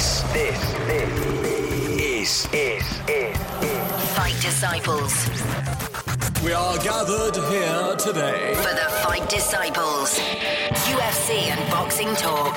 This is Fight Disciples. We are gathered here today for the Fight Disciples UFC and boxing talk.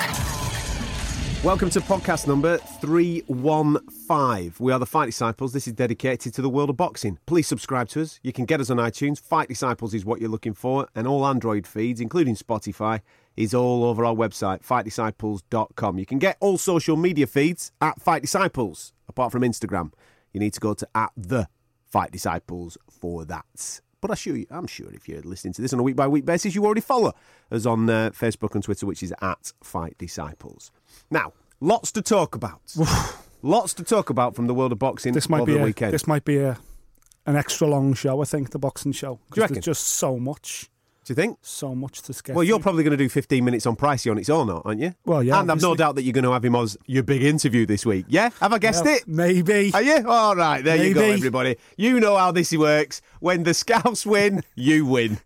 Welcome to podcast number 315. We are the Fight Disciples. This is dedicated to the world of boxing. Please subscribe to us. You can get us on iTunes. Fight Disciples is what you're looking for. And all Android feeds, including Spotify, is all over our website, fightdisciples.com. You can get all social media feeds at Fight Disciples, apart from Instagram. You need to go to @TheFightDisciples for that. But I'm sure if you're listening to this on a week-by-week basis, you already follow us on Facebook and Twitter, which is @FightDisciples. Now, lots to talk about. Lots to talk about from the world of boxing over the weekend. This might be an extra-long show, I think, the boxing show. Do you reckon? There's just so much. Do you think? So much to sketch. Well, you're probably going to do 15 minutes on Pricey on its own, aren't you? Well, yeah. And obviously. I've no doubt that you're going to have him as your big interview this week. Yeah? Have I guessed it? Maybe. Are you? All right. There you go, everybody. You know how this works. When the Scouts win, you win.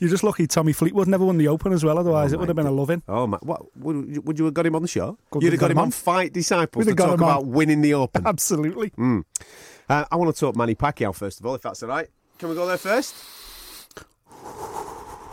You're just lucky Tommy Fleetwood never won the Open as well, otherwise it would have been a loving. Oh, man. What, would you have got him on the show? You'd have got him on Fight Disciples to talk about winning the Open. Absolutely. Mm. I want to talk Manny Pacquiao, first of all, if that's all right. Can we go there first?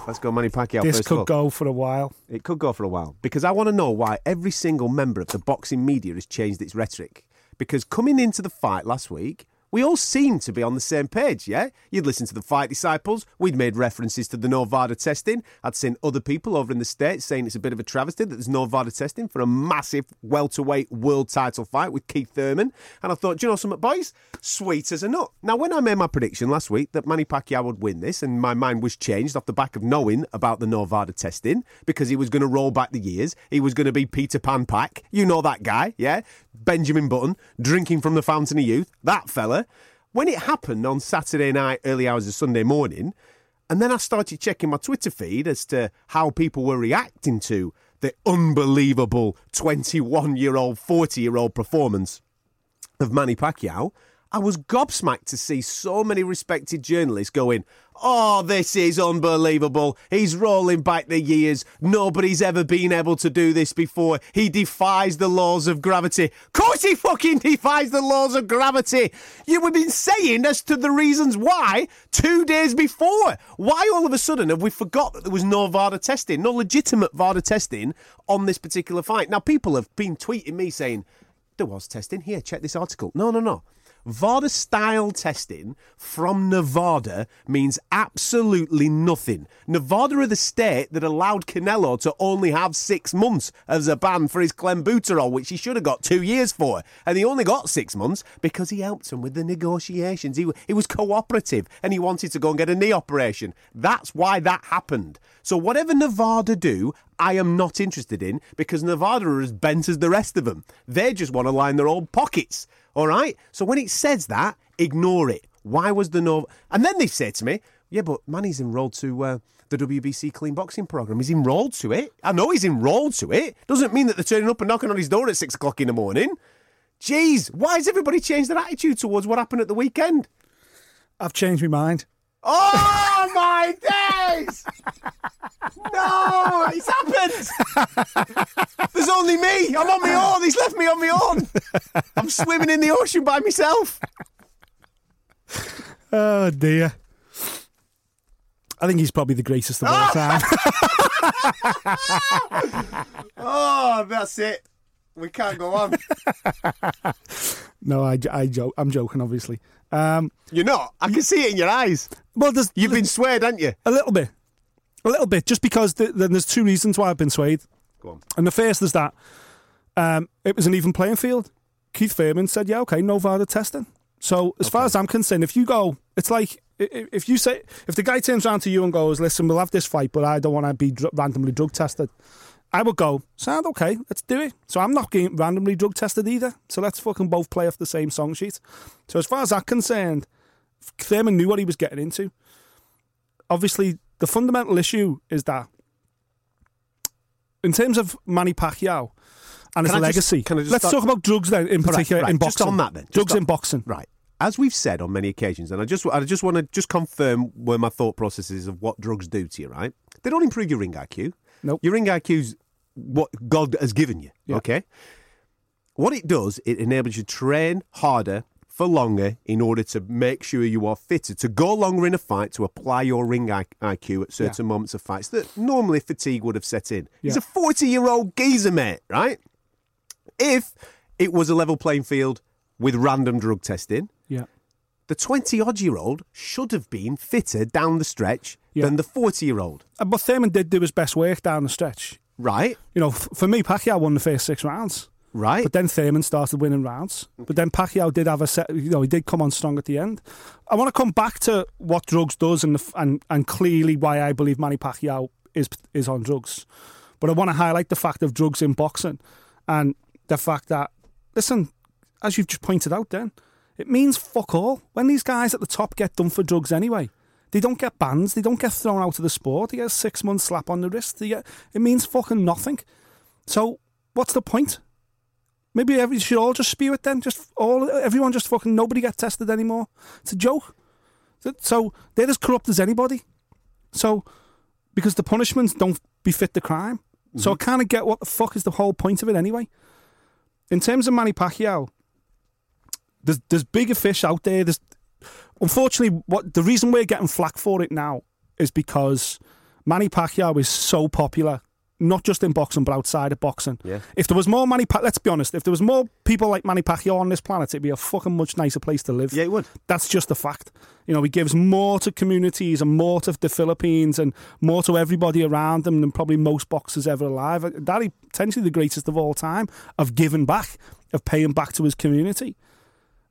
Let's go Manny Pacquiao first. This could go for a while. It could go for a while. Because I want to know why every single member of the boxing media has changed its rhetoric. Because coming into the fight last week, we all seemed to be on the same page, yeah? You'd listen to the Fight Disciples. We'd made references to the no VADA testing. I'd seen other people over in the States saying it's a bit of a travesty that there's no VADA testing for a massive welterweight world title fight with Keith Thurman. And I thought, do you know something, boys? Sweet as a nut. Now, when I made my prediction last week that Manny Pacquiao would win this, and my mind was changed off the back of knowing about the no VADA testing, because he was going to roll back the years. He was going to be Peter Pan Pack. You know that guy, yeah? Benjamin Button, drinking from the fountain of youth. That fella. When it happened on Saturday night, early hours of Sunday morning, and then I started checking my Twitter feed as to how people were reacting to the unbelievable 21-year-old, 40-year-old performance of Manny Pacquiao, I was gobsmacked to see so many respected journalists going, oh, this is unbelievable. He's rolling back the years. Nobody's ever been able to do this before. He defies the laws of gravity. Of course he fucking defies the laws of gravity. You have been saying as to the reasons why 2 days before. Why all of a sudden have we forgot that there was no VADA testing, no legitimate VADA testing on this particular fight? Now, people have been tweeting me saying, there was testing. Here, check this article. No. VADA-style testing from Nevada means absolutely nothing. Nevada are the state that allowed Canelo to only have 6 months as a ban for his clenbuterol, which he should have got 2 years for. And he only got 6 months because he helped him with the negotiations. He was cooperative and he wanted to go and get a knee operation. That's why that happened. So whatever Nevada do, I am not interested in, because Nevada are as bent as the rest of them. They just want to line their own pockets. All right? So when it says that, ignore it. Why was the no... And then they say to me, yeah, but Manny's enrolled to the WBC Clean Boxing Programme. He's enrolled to it. I know he's enrolled to it. Doesn't mean that they're turning up and knocking on his door at 6 o'clock in the morning. Jeez, why has everybody changed their attitude towards what happened at the weekend? I've changed my mind. Oh, my days! No, it's happened! There's only me. I'm on my own. He's left me on my own. I'm swimming in the ocean by myself. Oh, dear. I think he's probably the greatest of all time. Oh, that's it. We can't go on. No, I'm joking, obviously. You're not? I can see it in your eyes. Well, you've been swayed, haven't you? A little bit. Just because there's two reasons why I've been swayed. Go on. And the first is that it was an even playing field. Keith Thurman said, yeah, okay, no VADA testing. So as far as I'm concerned, if you go, it's like if you say, if the guy turns around to you and goes, listen, we'll have this fight, but I don't want to be randomly drug tested. I would go, sound okay, let's do it. So I'm not getting randomly drug tested either. So let's fucking both play off the same song sheet. So as far as I'm concerned, Thurman knew what he was getting into. Obviously, the fundamental issue is that in terms of Manny Pacquiao and his legacy, let's talk about drugs then, in particular, in boxing. Just on that then. Drugs in boxing. Right. As we've said on many occasions, and I just want to just confirm where my thought process is of what drugs do to you, right? They don't improve your ring IQ. Nope. Your ring IQ's what God has given you, okay? What it does, it enables you to train harder for longer in order to make sure you are fitter, to go longer in a fight, to apply your ring IQ at certain moments of fights that normally fatigue would have set in. He's a 40-year-old geezer, mate, right? If it was a level playing field with random drug testing, the 20-odd-year-old should have been fitter down the stretch than the 40-year-old. But Thurman did do his best work down the stretch. Right. You know, for me, Pacquiao won the first 6 rounds. Right. But then Thurman started winning rounds. But then Pacquiao did have a set, you know, he did come on strong at the end. I want to come back to what drugs does and clearly why I believe Manny Pacquiao is on drugs. But I want to highlight the fact of drugs in boxing and the fact that, listen, as you've just pointed out then, it means fuck all. When these guys at the top get done for drugs anyway, they don't get bans, they don't get thrown out of the sport, they get a 6-month slap on the wrist, it means fucking nothing. So what's the point? Maybe you should all just spew it then. Everyone just fucking, nobody get tested anymore. It's a joke. So they're as corrupt as anybody. So, because the punishments don't befit the crime. Mm-hmm. So I kind of get what the fuck is the whole point of it anyway. In terms of Manny Pacquiao, there's bigger fish out there. Unfortunately, the reason we're getting flack for it now is because Manny Pacquiao is so popular. Not just in boxing, but outside of boxing. Yeah. If there was more Manny Pacquiao, let's be honest, if there was more people like Manny Pacquiao on this planet, it'd be a fucking much nicer place to live. Yeah, it would. That's just a fact. You know, he gives more to communities and more to the Philippines and more to everybody around them than probably most boxers ever alive. That is potentially the greatest of all time of giving back, of paying back to his community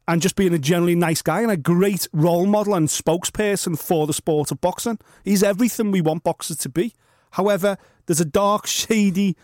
and just being a generally nice guy and a great role model and spokesperson for the sport of boxing. He's everything we want boxers to be. However, there's a dark, shady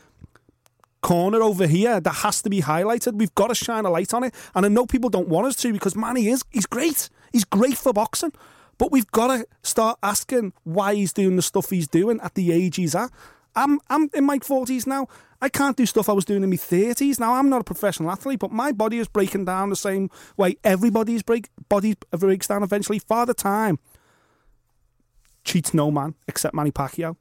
corner over here that has to be highlighted. We've got to shine a light on it. And I know people don't want us to because Manny he's great. He's great for boxing. But we've got to start asking why he's doing the stuff he's doing at the age he's at. I'm in my 40s now. I can't do stuff I was doing in my 30s. Now, I'm not a professional athlete, but my body is breaking down the same way everybody's body breaks down eventually. Father Time cheats no man except Manny Pacquiao.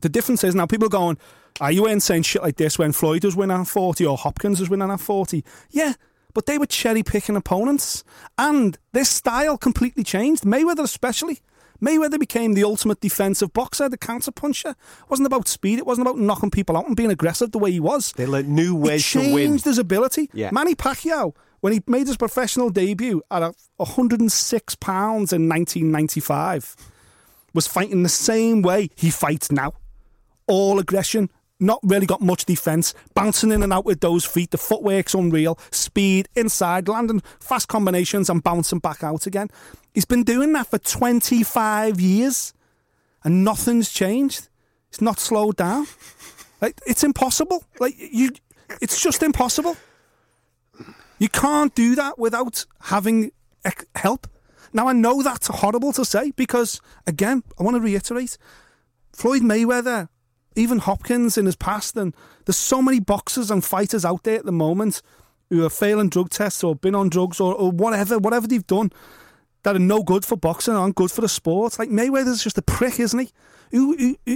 The difference is now people are going, are you ain't saying shit like this when Floyd was winning at 40 or Hopkins was winning at 40? Yeah, but they were cherry-picking opponents. And their style completely changed, Mayweather especially. Mayweather became the ultimate defensive boxer, the counter-puncher. It wasn't about speed, it wasn't about knocking people out and being aggressive the way he was. They learned new ways to win. He changed his ability. Yeah. Manny Pacquiao, when he made his professional debut at 106 pounds in 1995, was fighting the same way he fights now. All aggression, not really got much defence, bouncing in and out with those feet, the footwork's unreal, speed inside, landing fast combinations and bouncing back out again. He's been doing that for 25 years and nothing's changed. It's not slowed down. Like, it's impossible. It's just impossible. You can't do that without having help. Now, I know that's horrible to say because, again, I want to reiterate, Floyd Mayweather, even Hopkins in his past, and there's so many boxers and fighters out there at the moment who are failing drug tests or been on drugs or whatever they've done that are no good for boxing, aren't good for the sport. Like, Mayweather's just a prick, isn't he?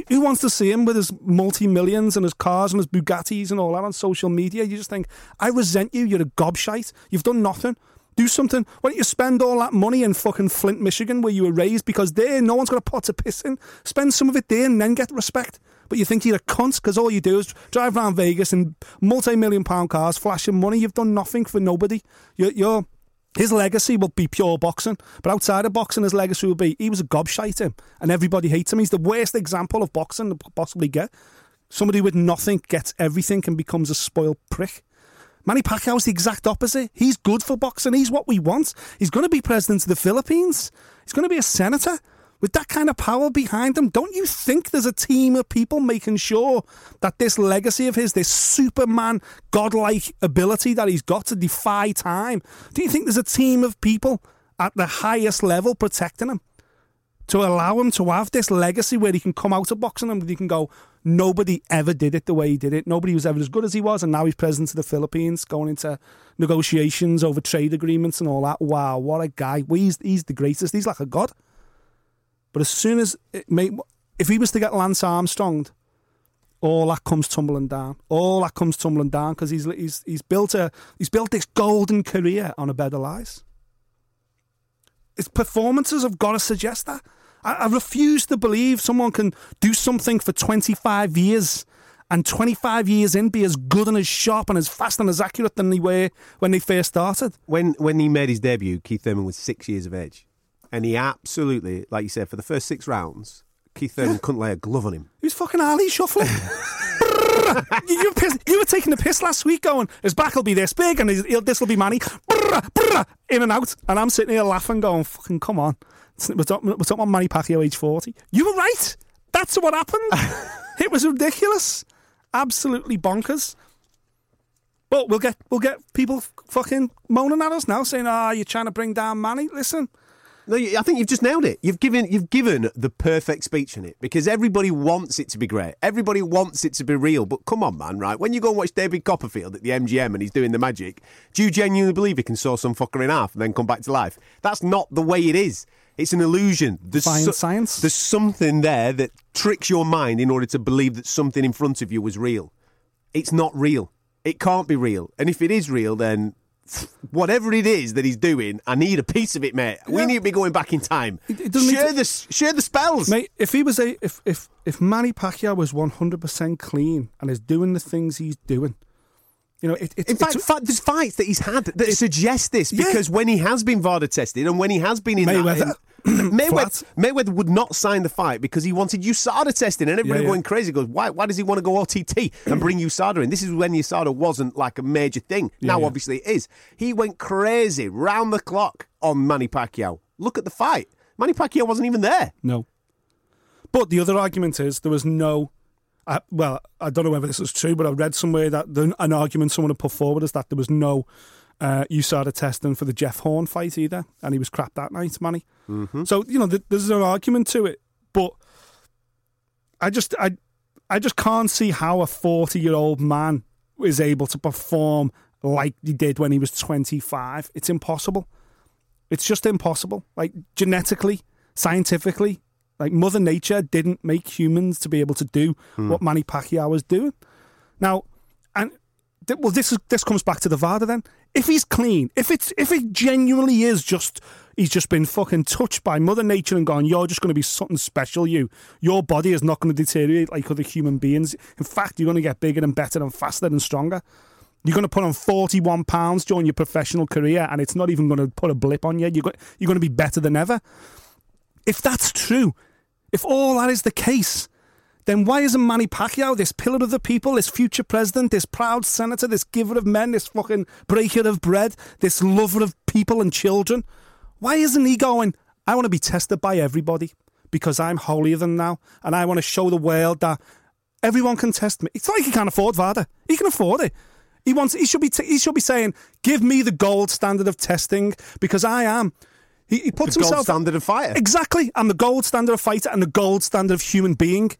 Who wants to see him with his multi-millions and his cars and his Bugattis and all that on social media? You just think, I resent you, you're a gobshite, you've done nothing. Do something. Why don't you spend all that money in fucking Flint, Michigan, where you were raised, because there no one's got a pot to piss in. Spend some of it there and then get respect. But you think you're a cunt because all you do is drive around Vegas in multi-million-pound cars, flashing money. You've done nothing for nobody. His legacy will be pure boxing. But outside of boxing, his legacy will be he was a gobshite, him, and everybody hates him. He's the worst example of boxing to possibly get. Somebody with nothing gets everything and becomes a spoiled prick. Manny Pacquiao's the exact opposite. He's good for boxing. He's what we want. He's going to be president of the Philippines. He's going to be a senator. With that kind of power behind him, don't you think there's a team of people making sure that this legacy of his, this Superman, godlike ability that he's got to defy time, do you think there's a team of people at the highest level protecting him to allow him to have this legacy where he can come out of boxing and he can go, nobody ever did it the way he did it. Nobody was ever as good as he was, and now he's president of the Philippines, going into negotiations over trade agreements and all that. Wow, what a guy. Well, he's the greatest. He's like a god. But as soon as if he was to get Lance Armstronged all that comes tumbling down. All that comes tumbling down because he's built this golden career on a bed of lies. His performances have got to suggest that. I refuse to believe someone can do something for 25 years and 25 years in be as good and as sharp and as fast and as accurate than they were when they first started. When he made his debut, Keith Thurman was 6 years of age. And he absolutely, like you said, for the first six rounds, Keith Thurman couldn't lay a glove on him. He was fucking alley shuffling. You were taking the piss last week going, his back will be this big and this will be Manny. In and out. And I'm sitting here laughing going, fucking come on. We're talking about Manny Pacquiao age 40. You were right. That's what happened. It was ridiculous. Absolutely bonkers. But we'll get people fucking moaning at us now saying, you're trying to bring down Manny. Listen. No, I think you've just nailed it. You've given the perfect speech on it because everybody wants it to be great. Everybody wants it to be real. But come on, man, right? When you go and watch David Copperfield at the MGM and he's doing the magic, do you genuinely believe he can saw some fucker in half and then come back to life? That's not the way it is. It's an illusion. Science. There's something there that tricks your mind in order to believe that something in front of you was real. It's not real. It can't be real. And if it is real, then... whatever it is that he's doing, I need a piece of it, mate. We need to be going back in time. Share the spells, mate. If he was if Manny Pacquiao was 100% clean and is doing the things he's doing, you know, in fact, there's fights that he's had that suggest this because when he has been VADA tested and when he has been in Mayweather. Mayweather would not sign the fight because he wanted USADA testing and everybody going crazy goes, why does he want to go OTT and bring USADA in? This is when USADA wasn't like a major thing. Now obviously it is. He went crazy round the clock on Manny Pacquiao. Look at the fight. Manny Pacquiao wasn't even there. No. But the other argument is there was no... I don't know whether this is true, but I read somewhere that an argument someone had put forward is that there was no... USADA testing for the Jeff Horn fight either, and he was crap that night, Manny. Mm-hmm. So you know, there's an argument to it, but I just can't see how a 40-year-old man is able to perform like he did when he was 25. It's impossible. It's just impossible. Like genetically, scientifically, like Mother Nature didn't make humans to be able to do what Manny Pacquiao was doing. Now, this comes back to the VADA then. If he's clean, if it genuinely is just he's just been fucking touched by Mother Nature and gone, you're just going to be something special. Your body is not going to deteriorate like other human beings. In fact, you're going to get bigger and better and faster and stronger. You're going to put on 41 pounds during your professional career, and it's not even going to put a blip on you. You're going to be better than ever. If that's true, if all that is the case, then why isn't Manny Pacquiao, this pillar of the people, this future president, this proud senator, this giver of men, this fucking breaker of bread, this lover of people and children, why isn't he going, I want to be tested by everybody because I'm holier than thou and I want to show the world that everyone can test me. It's like he can't afford VADA. He can afford it. He should be saying, give me the gold standard of testing because I am. He puts himself... The gold standard of fighter. Exactly. I'm the gold standard of fighter and the gold standard of human being.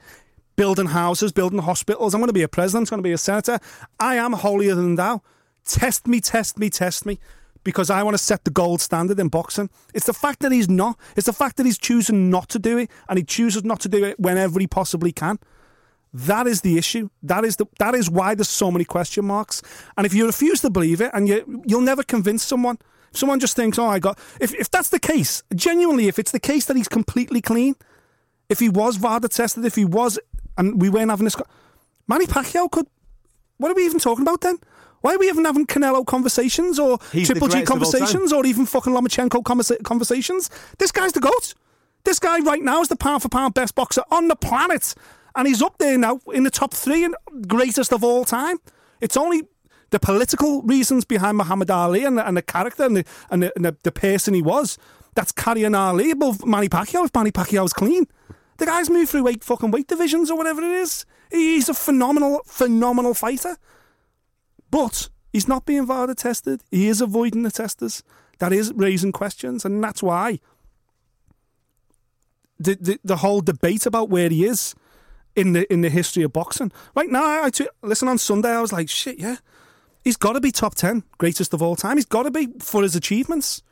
Building houses, building hospitals. I'm going to be a president, I'm going to be a senator. I am holier than thou. Test me, test me, test me, because I want to set the gold standard in boxing. It's the fact that he's not. It's the fact that he's choosing not to do it, and he chooses not to do it whenever he possibly can. That is the issue. That is why there's so many question marks. And if you refuse to believe it, and you'll never convince someone. If someone just thinks, if that's the case, genuinely, if it's the case that he's completely clean, if he was VADA tested, if he was... And we weren't having this... Manny Pacquiao could... What are we even talking about then? Why are we even having Canelo conversations or Triple G conversations or even fucking Lomachenko conversations? This guy's the GOAT. This guy right now is the pound-for-pound best boxer on the planet. And he's up there now in the top three and greatest of all time. It's only the political reasons behind Muhammad Ali and the character and the person he was that's carrying Ali above Manny Pacquiao if Manny Pacquiao's clean. The guy's moved through eight fucking weight divisions or whatever it is. He's a phenomenal, phenomenal fighter. But he's not being VADA tested. He is avoiding the testers. That is raising questions. And that's why the whole debate about where he is in the history of boxing. Right now, listen, on Sunday, I was like, shit, yeah. He's got to be top 10, greatest of all time. He's got to be for his achievements.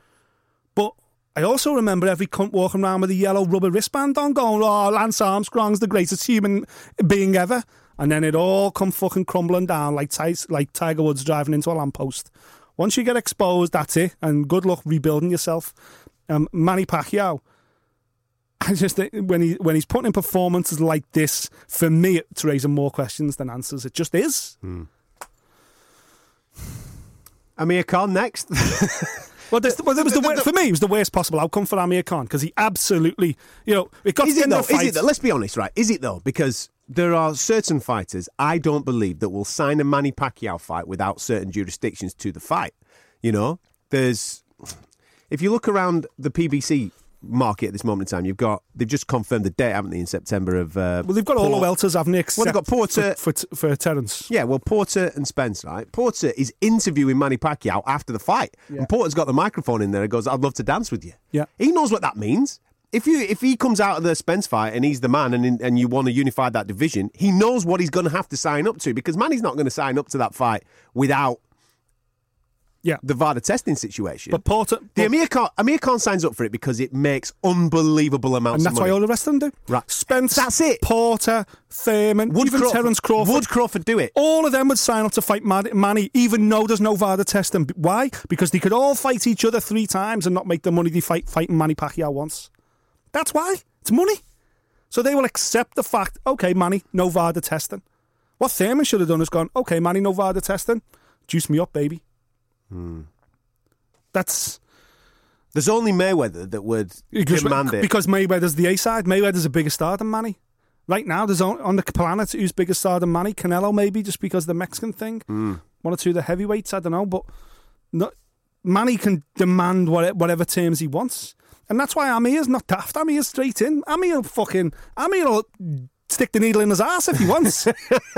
But... I also remember every cunt walking around with a yellow rubber wristband on going, Lance Armstrong's the greatest human being ever. and then it all come fucking crumbling down like Tiger Woods driving into a lamppost. Once you get exposed, that's it, and good luck rebuilding yourself. Manny Pacquiao, I just think when he's putting in performances like this, for me, it's raising more questions than answers. It just is. Amir Khan next. For me, it was the worst possible outcome for Amir Khan, because he absolutely, it got to the fight. Let's be honest, right? Is it though? Because there are certain fighters I don't believe that will sign a Manny Pacquiao fight without certain jurisdictions to the fight. If you look around the PBC market at this moment in time, they've just confirmed the date, haven't they, in September of... they've got all the welters, haven't they? Well, they've got Porter... For Terence. Yeah, well, Porter and Spence, right? Porter is interviewing Manny Pacquiao after the fight. Yeah. And Porter's got the microphone in there and goes, I'd love to dance with you. Yeah. He knows what that means. If he comes out of the Spence fight and he's the man and you want to unify that division, he knows what he's going to have to sign up to, because Manny's not going to sign up to that fight without... Yeah, the VADA testing situation. But Amir Khan signs up for it because it makes unbelievable amounts of money. And that's why all the rest of them do. Right. Spence, that's it. Porter, Thurman, even Terence Crawford. Would Crawford do it? All of them would sign up to fight Manny, even though there's no VADA testing. Why? Because they could all fight each other 3 times and not make the money they fight Manny Pacquiao once. That's why. It's money. So they will accept the fact, okay, Manny, no VADA testing. What Thurman should have done is gone, okay, Manny, no VADA testing. Juice me up, baby. There's only Mayweather that would demand it, because Mayweather's the A side. Mayweather's a bigger star than Manny right now. There's on the planet who's bigger star than Manny. Canelo, maybe, just because of the Mexican thing. One or two of the heavyweights, I don't know, but no, Manny can demand whatever terms he wants, and that's why Amir's not daft. Amir's straight in. Amir'll stick the needle in his ass if he wants.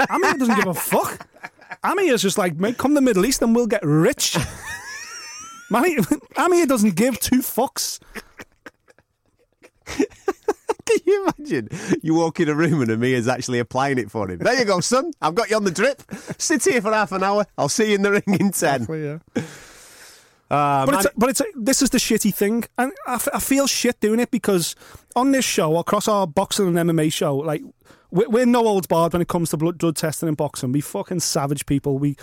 Amir doesn't give a fuck. Amir's just like, mate, come to the Middle East and we'll get rich. Amir doesn't give 2 fucks. Can you imagine? You walk in a room and Amir's actually applying it for him. There you go, son. I've got you on the drip. Sit here for half an hour. I'll see you in the ring in 10. Exactly, yeah. This is the shitty thing, and I feel shit doing it, because on this show, across our boxing and MMA show, like, we're no holds barred when it comes to blood testing and boxing. We fucking savage people. We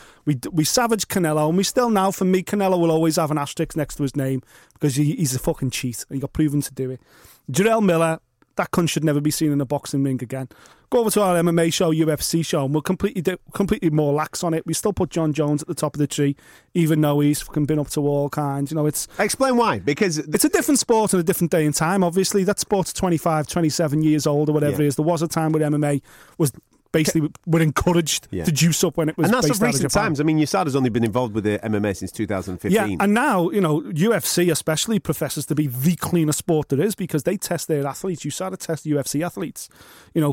savage Canelo, and we still now, for me, Canelo will always have an asterisk next to his name, because he's a fucking cheat and he got proven to do it. Jarrell Miller, that cunt should never be seen in a boxing ring again. Go over to our MMA show, UFC show, and we'll completely more lax on it. We still put John Jones at the top of the tree, even though he's fucking been up to all kinds. Explain why. Because it's a different sport and a different day and time, obviously. That sport's 25, 27 years old or whatever it is. There was a time where MMA was... basically, were encouraged to juice up when it was. And that's of recent times. I mean, USADA's only been involved with the MMA since 2015. Yeah, and now, UFC especially professes to be the cleanest sport there is, because they test their athletes. USADA tests UFC athletes,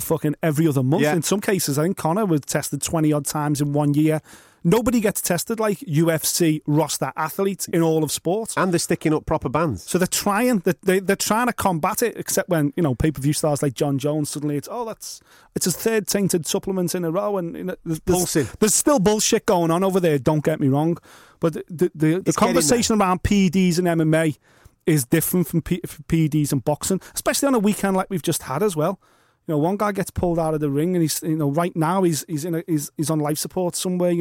fucking every other month. Yeah. In some cases, I think Conor was tested 20-odd times in 1 year. Nobody gets tested like UFC roster athletes in all of sports. And they're sticking up proper bans. So they're trying to combat it, except when, pay-per-view stars like John Jones, suddenly it's his third tainted supplement in a row, and there's still bullshit going on over there, don't get me wrong. But the conversation around PEDs and MMA is different from PEDs and boxing, especially on a weekend like we've just had as well. One guy gets pulled out of the ring, and right now he's on life support somewhere.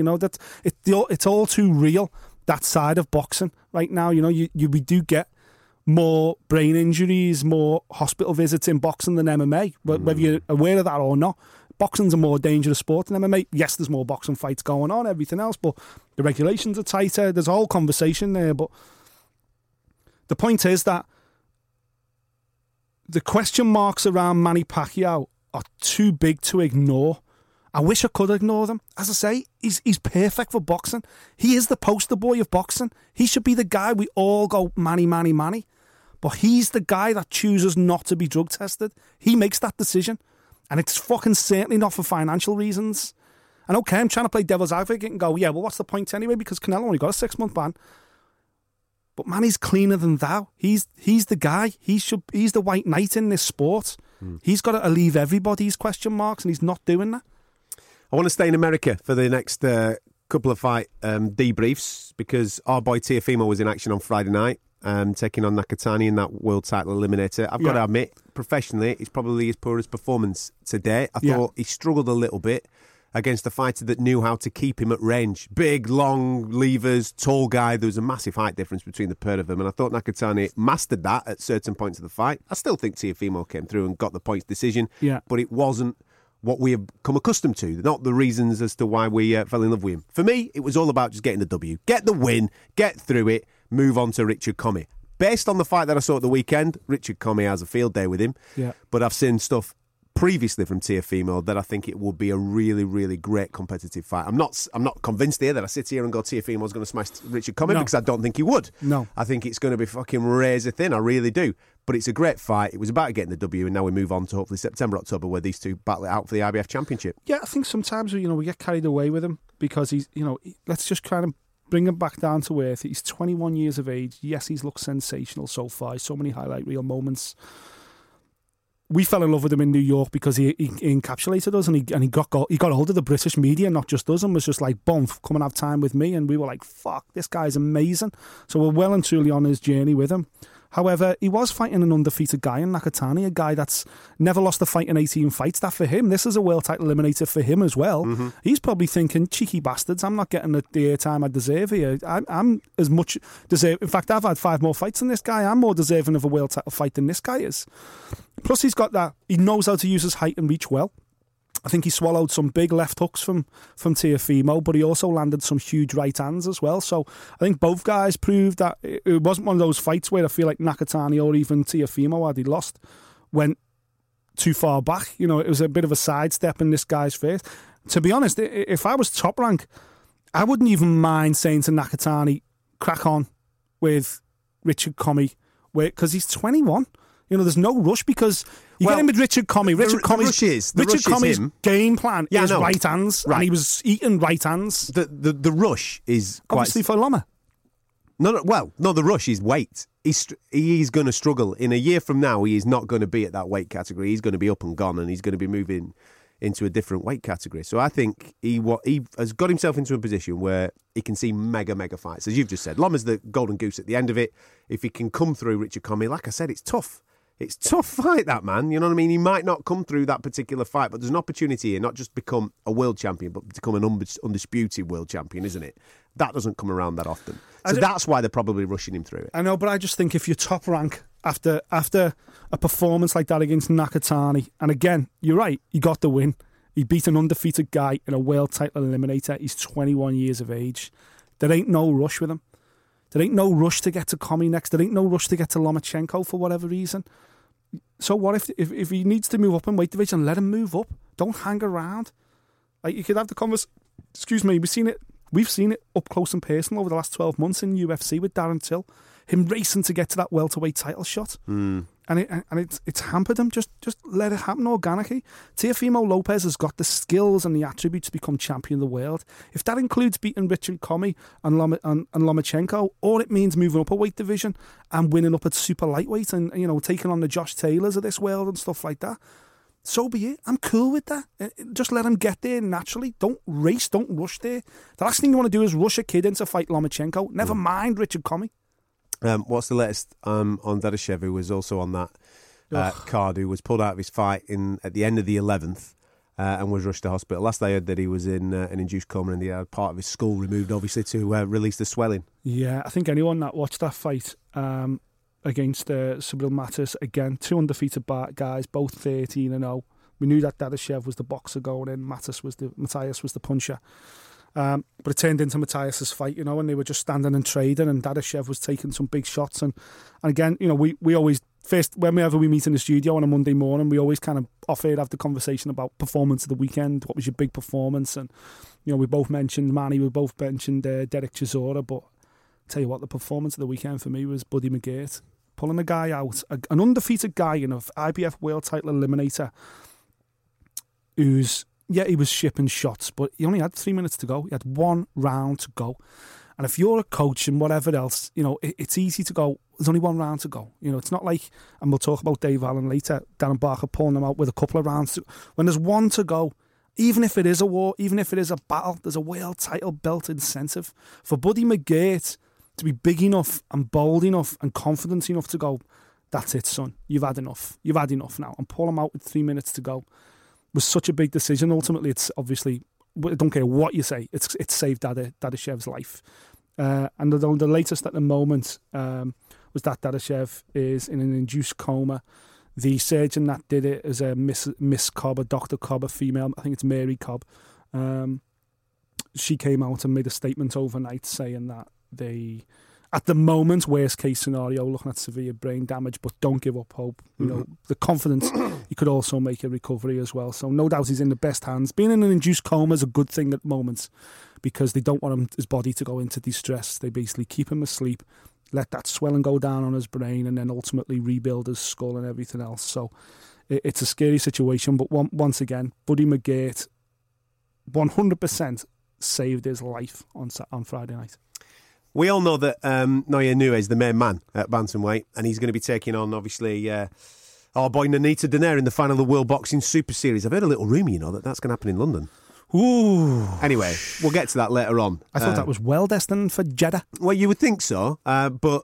It's all too real, that side of boxing right now. We do get more brain injuries, more hospital visits in boxing than MMA. But whether you're aware of that or not, boxing's a more dangerous sport than MMA. Yes, there's more boxing fights going on, everything else, but the regulations are tighter. There's a whole conversation there, but the point is that the question marks around Manny Pacquiao are too big to ignore. I wish I could ignore them. As I say, he's perfect for boxing. He is the poster boy of boxing. He should be the guy we all go, Manny, Manny, Manny. But he's the guy that chooses not to be drug tested. He makes that decision. And it's fucking certainly not for financial reasons. And okay, I'm trying to play devil's advocate and go, yeah, well, what's the point anyway? Because Canelo only got a 6-month ban. But Manny's cleaner than thou. He's the guy. He's the white knight in this sport. He's got to alleviate everybody's question marks, and he's not doing that. I want to stay in America for the next couple of fight debriefs, because our boy Teofimo was in action on Friday night, taking on Nakatani in that world title eliminator. I've got to admit, professionally, it's probably his poorest performance today. I thought he struggled a little bit. against a fighter that knew how to keep him at range. Big, long levers, tall guy. There was a massive height difference between the pair of them, and I thought Nakatani mastered that at certain points of the fight. I still think Teofimo came through and got the points decision, but it wasn't what we have come accustomed to, not the reasons as to why we fell in love with him. For me, it was all about just getting the W, get the win, get through it, move on to Richard Commey. Based on the fight that I saw at the weekend, Richard Commey has a field day with him, but I've seen stuff previously from Teofimo that I think it would be a really, really great competitive fight. I'm not convinced here that I sit here and go Teofimo's going to smash Richard Commey because I don't think he would. No, I think it's going to be fucking razor thin. I really do. But it's a great fight. It was about getting the W, and now we move on to hopefully September, October, where these two battle it out for the IBF Championship. Yeah, I think sometimes we get carried away with him because he's let's just kind of bring him back down to earth. He's 21 years of age. Yes, he's looked sensational so far. So many highlight reel moments. We fell in love with him in New York because he encapsulated us, and he got hold of the British media, not just us, and was just like, "Boom, come and have time with me." And we were like, "Fuck, this guy's amazing." So we're well and truly on his journey with him. However, he was fighting an undefeated guy in Nakatani, a guy that's never lost a fight in 18 fights. That for him, this is a world title eliminator for him as well. Mm-hmm. He's probably thinking, cheeky bastards, I'm not getting the airtime I deserve here. I'm as much deserve. In fact, I've had 5 more fights than this guy. I'm more deserving of a world title fight than this guy is. Plus, he's got that. He knows how to use his height and reach well. I think he swallowed some big left hooks from Teofimo, but he also landed some huge right hands as well. So I think both guys proved that it wasn't one of those fights where I feel like Nakatani or even Teofimo, had he lost, went too far back. It was a bit of a sidestep in this guy's face. To be honest, if I was top rank, I wouldn't even mind saying to Nakatani, crack on with Richard Commey, because he's 21. There's no rush because get him with Richard Commey. Richard Commey's game plan is right hands, and he was eating right hands. The rush is obviously for Loma. No, the rush is weight. He's going to struggle. In a year from now, he is not going to be at that weight category. He's going to be up and gone, and he's going to be moving into a different weight category. So I think he has got himself into a position where he can see mega, mega fights. As you've just said, Loma's the golden goose at the end of it. If he can come through Richard Commey, like I said, it's tough. It's a tough fight, that man. You know what I mean? He might not come through that particular fight, but there's an opportunity here not just become a world champion, but become an undisputed world champion, isn't it? That doesn't come around that often. So that's why they're probably rushing him through it. I know, but I just think if you're top rank after a performance like that against Nakatani, and again, you're right, he got the win. He beat an undefeated guy in a world title eliminator. He's 21 years of age. There ain't no rush with him. There ain't no rush to get to Commey next. There ain't no rush to get to Lomachenko for whatever reason. So what if he needs to move up in weight division, let him move up. Don't hang around. Like, you could have the conversation. Excuse me, we've seen it up close and personal over the last 12 months in UFC with Darren Till, him racing to get to that welterweight title shot, and it's hampered him. Just let it happen organically. Teofimo Lopez has got the skills and the attributes to become champion of the world. If that includes beating Richard Commey and Lomachenko, or it means moving up a weight division and winning up at super lightweight and taking on the Josh Taylors of this world and stuff like that, so be it. I'm cool with that. Just let him get there naturally. Don't race. Don't rush there. The last thing you want to do is rush a kid into fight Lomachenko. Never mind Richard Commey. What's the latest on Dadashev, who was also on that card, who was pulled out of his fight at the end of the 11th and was rushed to hospital? Last I heard that he was in an induced coma and he had part of his skull removed, obviously, to release the swelling. Yeah, I think anyone that watched that fight against Subril Mattis, again, 2 undefeated guys, both 13-0. We knew that Dadashev was the boxer going in, Matthias was the puncher. But it turned into Matthias's fight, and they were just standing and trading, and Dadashev was taking some big shots. And again, we always, first, whenever we meet in the studio on a Monday morning, we always kind of off air have the conversation about performance of the weekend. What was your big performance? And, we both mentioned Manny, we both mentioned Derek Chisora, but tell you what, the performance of the weekend for me was Buddy McGirt, pulling a guy out, an undefeated guy, IBF world title eliminator, who's... Yeah, he was shipping shots, but he only had 3 minutes to go. He had 1 round to go. And if you're a coach and whatever else, it's easy to go, there's only 1 round to go. It's not like, and we'll talk about Dave Allen later, Darren Barker pulling them out with a couple of rounds. When there's 1 to go, even if it is a war, even if it is a battle, there's a world title belt incentive. For Buddy McGirt to be big enough and bold enough and confident enough to go, that's it, son. You've had enough. You've had enough now. And pull him out with 3 minutes to go. Was such a big decision. Ultimately, it's obviously I don't care what you say, it's saved Dadashev's life. And the latest at the moment was that Dadashev is in an induced coma. The surgeon that did it is a Miss Cobb, a Dr. Cobb, a female, I think it's Mary Cobb. She came out and made a statement overnight saying that they, at the moment, worst case scenario, looking at severe brain damage, but don't give up hope. You know, the confidence he could also make a recovery as well. So no doubt he's in the best hands. Being in an induced coma is a good thing at the moment because they don't want him, his body to go into distress. They basically keep him asleep, let that swelling go down on his brain, and then ultimately rebuild his skull and everything else. So it's a scary situation. But once again, Buddy McGirt 100% saved his life on Friday night. We all know that Naoya Inoue is the main man at bantamweight, and he's going to be taking on, obviously, our boy Nonito Donaire in the final of the World Boxing Super Series. I've heard a little rumour, you know, that that's going to happen in London. Ooh. Anyway, we'll get to that later on. I thought that was well destined for Jeddah. Well, you would think so, but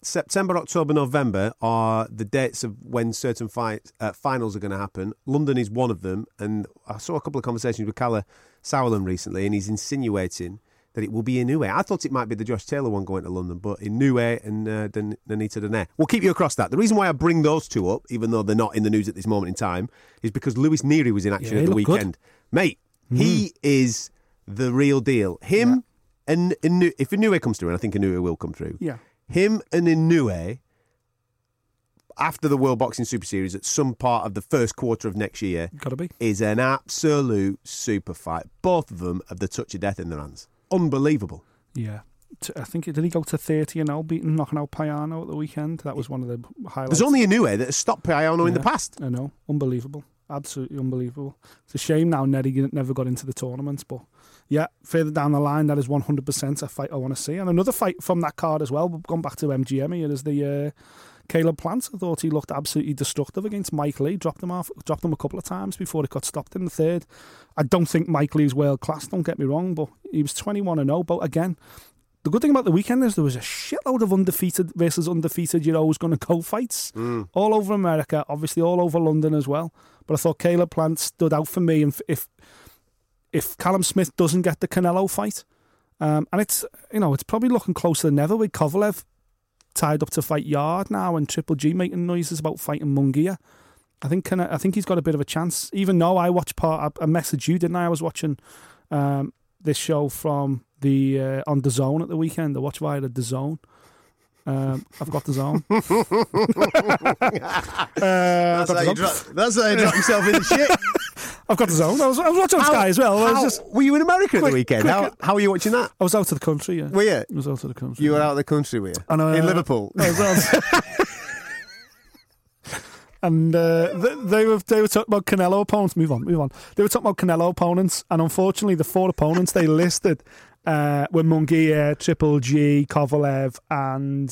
September, October, November are the dates of when certain finals are going to happen. London is one of them, and I saw a couple of conversations with Calla Sauerland recently, and he's insinuating that it will be Inoue. I thought it might be the Josh Taylor one going to London, but Inoue and Nonito Donaire. We'll keep you across that. The reason why I bring those two up, even though they're not in the news at this moment in time, is because Luis Neary was in action at the weekend. Good. Mate, he is the real deal. Him and Inoue, if Inoue comes through, and I think Inoue will come through, him and Inoue, after the World Boxing Super Series at some part of the first quarter of next year, gotta be, is an absolute super fight. Both of them have the touch of death in their hands. Unbelievable. Yeah. I think, did he go to 30 and now beating, knocking out Payano at the weekend? That was one of the highlights. There's only Inoue that has stopped Payano in the past. I know. Unbelievable. Absolutely unbelievable. It's a shame now Neddy never got into the tournament, but yeah, further down the line, that is 100% a fight I want to see. And another fight from that card as well, we've gone back to MGM here, is the Caleb Plant. I thought he looked absolutely destructive against Mike Lee. Dropped him a couple of times before it got stopped in the third. I don't think Mike Lee's world class, don't get me wrong, but he was 21-0. But again, the good thing about the weekend is there was a shitload of undefeated versus undefeated, you're always going to go fights all over America, obviously all over London as well. But I thought Caleb Plant stood out for me. And if Callum Smith doesn't get the Canelo fight, and it's, you know, it's probably looking closer than ever with Kovalev tied up to fight Yard now and Triple G making noises about fighting Munguia. I think he's got a bit of a chance. Even though I watched I messaged you, didn't I? I was watching this show from the on DAZN at the weekend. I watched via the DAZN. I've got the zone. That's how you drop yourself in the shit. I've got the zone. I was watching Sky as well. Were you in America at the weekend? How were you watching that? I was out of the country, yeah. Were you? I was out of the country. You were out of the country, were you? And, in Liverpool? I was out. And they were talking about Canelo opponents. Move on. They were talking about Canelo opponents, and unfortunately the four opponents they listed were Munguia, Triple G, Kovalev, and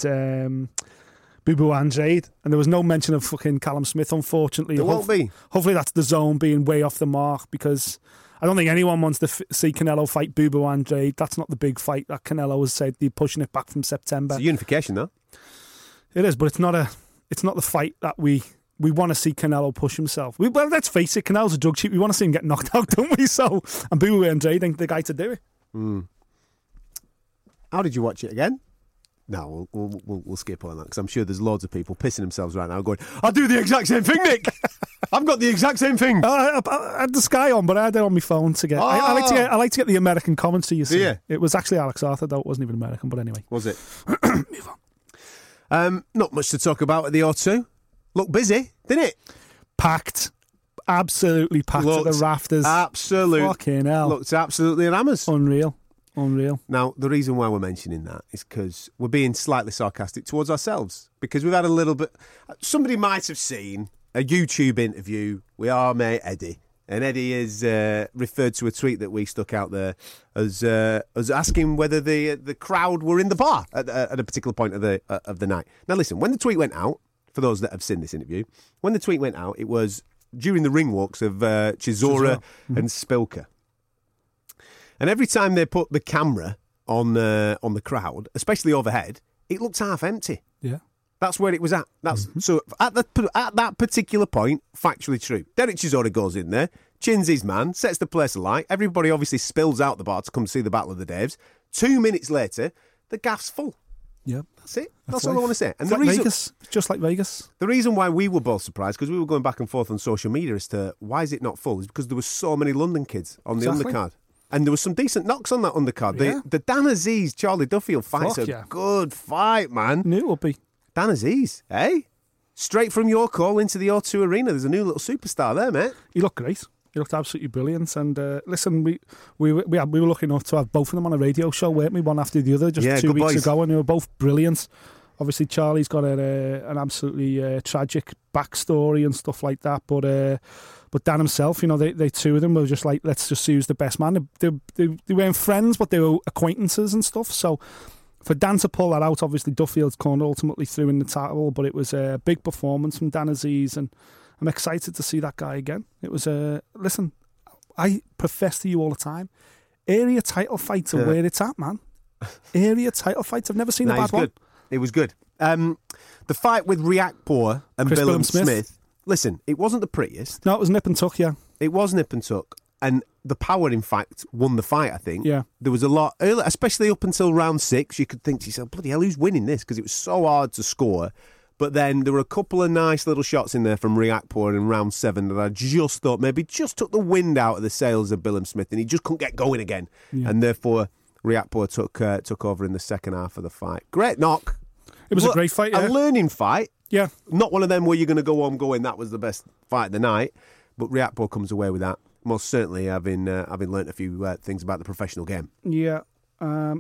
Bubu Andrade. And there was no mention of fucking Callum Smith, unfortunately. There won't be. Hopefully that's the zone being way off the mark, because I don't think anyone wants to see Canelo fight Bubu Andrade. That's not the big fight that Canelo has said. They're pushing it back from September. It's a unification, though. It is, but it's not the fight that we want to see Canelo push himself. Well, let's face it, Canelo's a drug cheat. We want to see him get knocked out, don't we? So, and Bubu Andrade ain't the guy to do it. Mm. How did you watch it again? No, we'll skip on that, because I'm sure there's loads of people pissing themselves right now going, I'll do the exact same thing, Nick. I've got the exact same thing. I had the Sky on, but I had it on my phone to get... Oh. I like to get the American commentary, you see. Yeah. It was actually Alex Arthur, though. It wasn't even American, but anyway. Was it? Move on. Not much to talk about at the O2. Looked busy, didn't it? Packed. Absolutely packed to the rafters. Absolutely. Fucking hell. Looked absolutely at hammers. Unreal. Now, the reason why we're mentioning that is because we're being slightly sarcastic towards ourselves, because we've had a little bit... Somebody might have seen a YouTube interview with our mate Eddie, and Eddie has referred to a tweet that we stuck out there as asking whether the crowd were in the bar at a particular point of the night. Now, listen, when the tweet went out, for those that have seen this interview, when the tweet went out, it was during the ring walks of Chisora and Spilker. And every time they put the camera on the crowd, especially overhead, it looked half empty. Yeah, that's where it was at. That's so at that particular point, factually true. Derek Chisora goes in there. Chins his man, sets the place alight. Everybody obviously spills out the bar to come see the Battle of the Daves. 2 minutes later, the gaff's full. Yeah. That's it. That's all I want to say. And the reason, Vegas. Just like Vegas. The reason why we were both surprised, because we were going back and forth on social media as to why is it not full, is because there were so many London kids on the undercard. And there was some decent knocks on that undercard. Yeah. The Dan Aziz, Charlie Duffield fight's good fight, man. Knew it would be. Dan Aziz, eh? Straight from your call into the O2 Arena. There's a new little superstar there, mate. He looked great. He looked absolutely brilliant. And listen, we were lucky enough to have both of them on a radio show, weren't we? One after the other, just 2 weeks ago, and they were both brilliant. Obviously, Charlie's got an absolutely tragic backstory and stuff like that. But Dan himself, you know, they two of them were just like, let's just see who's the best man. They weren't friends, but they were acquaintances and stuff. So for Dan to pull that out, obviously Duffield's corner ultimately threw in the title, but it was a big performance from Dan Aziz, and I'm excited to see that guy again. It was listen, I profess to you all the time, area title fights are where it's at, man. Area title fights, I've never seen a bad one. It was good. The fight with Riakporhe and Billum Smith, listen, it wasn't the prettiest. No, it was nip and tuck, yeah. It was nip and tuck, and the power, in fact, won the fight, I think. Yeah. There was a lot, early, especially up until round 6, you could think to yourself, bloody hell, who's winning this? Because it was so hard to score. But then there were a couple of nice little shots in there from Riakporhe in round 7 that I just thought maybe just took the wind out of the sails of Billum Smith, and he just couldn't get going again. Yeah. And therefore, Riakporhe took over in the second half of the fight. Great knock. It was a great fight, yeah. A learning fight. Yeah. Not one of them where you're going to go on going, that was the best fight of the night. But Riakporhe comes away with that. Most certainly, having learnt a few things about the professional game. Yeah,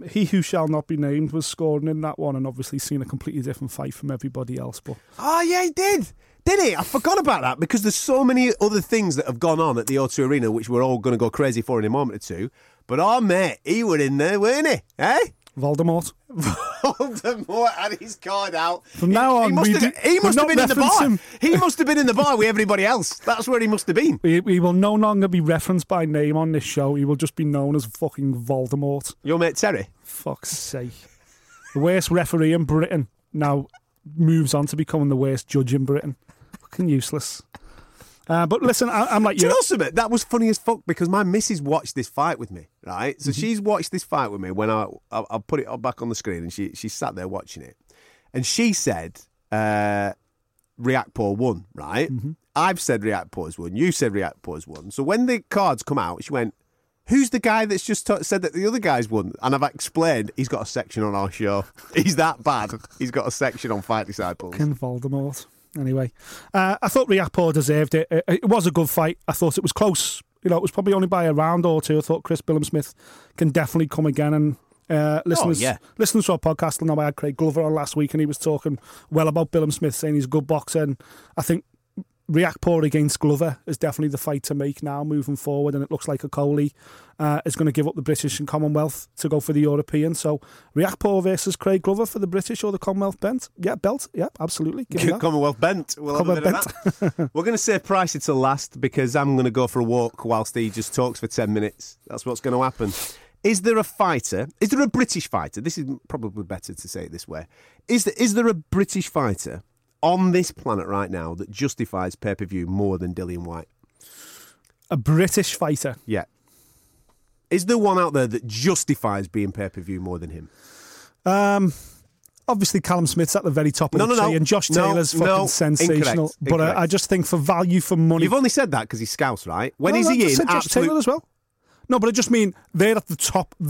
he who shall not be named was scoring in that one, and obviously seen a completely different fight from everybody else. But he did he? I forgot about that because there's so many other things that have gone on at the O2 Arena, which we're all going to go crazy for in a moment or two. But our mate, he were in there, weren't he? Eh? Voldemort had his card out. From now on, he must have been in the bar. He must have been in the bar with everybody else. That's where he must have been. He will no longer be referenced by name on this show. He will just be known as fucking Voldemort. Your mate Terry? Fuck's sake. The worst referee in Britain now moves on to becoming the worst judge in Britain. Fucking useless. But listen, I'm like, you know something? That was funny as fuck because my missus watched this fight with me, right? So she's watched this fight with me when I put it back on the screen, and she sat there watching it, and she said Riakporhe won, right? Mm-hmm. I've said Riakporhe's won. You said Riakporhe's won. So when the cards come out, she went, "Who's the guy that's just said that the other guy's won?" And I've explained he's got a section on our show. He's that bad. He's got a section on Fight Disciples. Ken Voldemort. Anyway, I thought Riakporhe deserved it. It was a good fight. I thought it was close. You know, it was probably only by a round or two. I thought Chris Billum Smith can definitely come again. And listeners to our podcast will know I had Craig Glover on last week, and he was talking well about Billum Smith, saying he's a good boxer. And I think Riakporhe against Glover is definitely the fight to make now moving forward, and it looks like Okoli is going to give up the British and Commonwealth to go for the European. So Riakporhe versus Craig Glover for the British or the Commonwealth belt? Yeah, absolutely. Give me that. Commonwealth belt. We'll have a bit of that. We're going to save Pricey till last because I'm going to go for a walk whilst he just talks for 10 minutes. That's what's going to happen. Is there a fighter? Is there a British fighter? This is probably better to say it this way. Is there a British fighter on this planet right now that justifies pay-per-view more than Dillian Whyte? A British fighter? Yeah. Is there one out there that justifies being pay-per-view more than him? Obviously, Callum Smith's at the very top of the tree, and Josh Taylor's fucking sensational. Incorrect. But I just think for value for money... You've only said that because he's Scouse, right? When is he in? Josh Taylor as well. No, but I just mean they're at the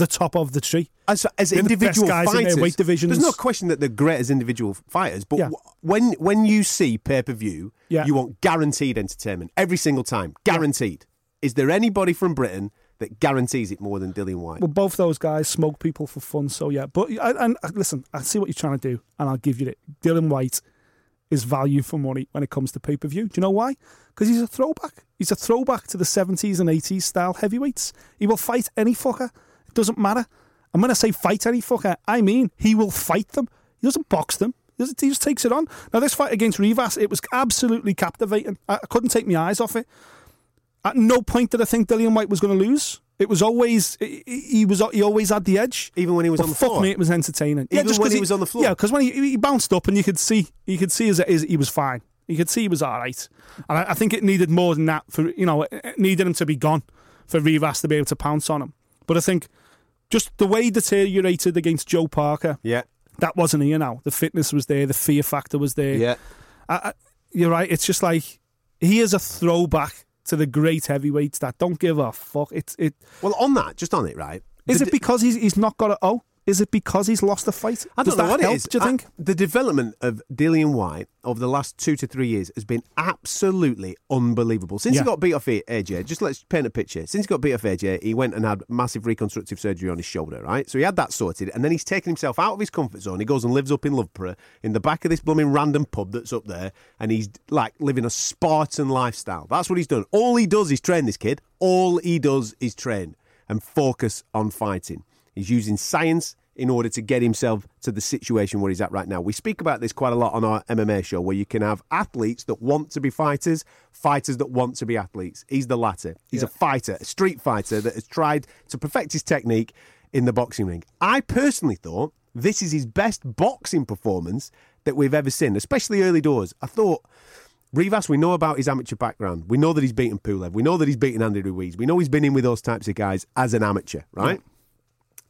top of the tree. As individual fighters, in their weight divisions. There's no question that they're great as individual fighters, but when you see pay-per-view, you want guaranteed entertainment every single time. Guaranteed. Yeah. Is there anybody from Britain that guarantees it more than Dillian Whyte? Well, both those guys smoke people for fun, so yeah. But listen, I see what you're trying to do, and I'll give you it. Dillian Whyte is value for money when it comes to pay-per-view. Do you know why? Because he's a throwback. He's a throwback to the 70s and 80s style heavyweights. He will fight any fucker. It doesn't matter. And when I say fight any fucker, I mean he will fight them. He doesn't box them. He just takes it on. Now, this fight against Rivas, it was absolutely captivating. I couldn't take my eyes off it. At no point did I think Dillian Whyte was going to lose. It was always, he always had the edge. Even when he was on the floor? Fuck me, it was entertaining. Even when he was on the floor? Yeah, because when he bounced up and you could see as it is, he was fine. You could see he was all right. And I think it needed more than that. For, you know, it needed him to be gone for Rivas to be able to pounce on him. But I think just the way he deteriorated against Joe Parker, yeah, that wasn't here now. The fitness was there. The fear factor was there. Yeah, you're right. It's just like, he is a throwback to the great heavyweights that don't give a fuck. It. Well, on that, just on it, right? Is it because he's not got it? Oh, is it because he's lost the fight? I don't know what it is. Do you think the development of Dillian Whyte over the last 2 to 3 years has been absolutely unbelievable? Since he got beat off AJ, just let's paint a picture. Since he got beat off AJ, he went and had massive reconstructive surgery on his shoulder, right? So he had that sorted, and then he's taken himself out of his comfort zone. He goes and lives up in Loughborough, in the back of this blooming random pub that's up there, and he's like living a Spartan lifestyle. That's what he's done. All he does is train this kid. All he does is train and focus on fighting. He's using science in order to get himself to the situation where he's at right now. We speak about this quite a lot on our MMA show, where you can have athletes that want to be fighters, fighters that want to be athletes. He's the latter. He's a fighter, a street fighter that has tried to perfect his technique in the boxing ring. I personally thought this is his best boxing performance that we've ever seen, especially early doors. I thought, Rivas, we know about his amateur background. We know that he's beaten Pulev. We know that he's beaten Andy Ruiz. We know he's been in with those types of guys as an amateur, right? Yeah.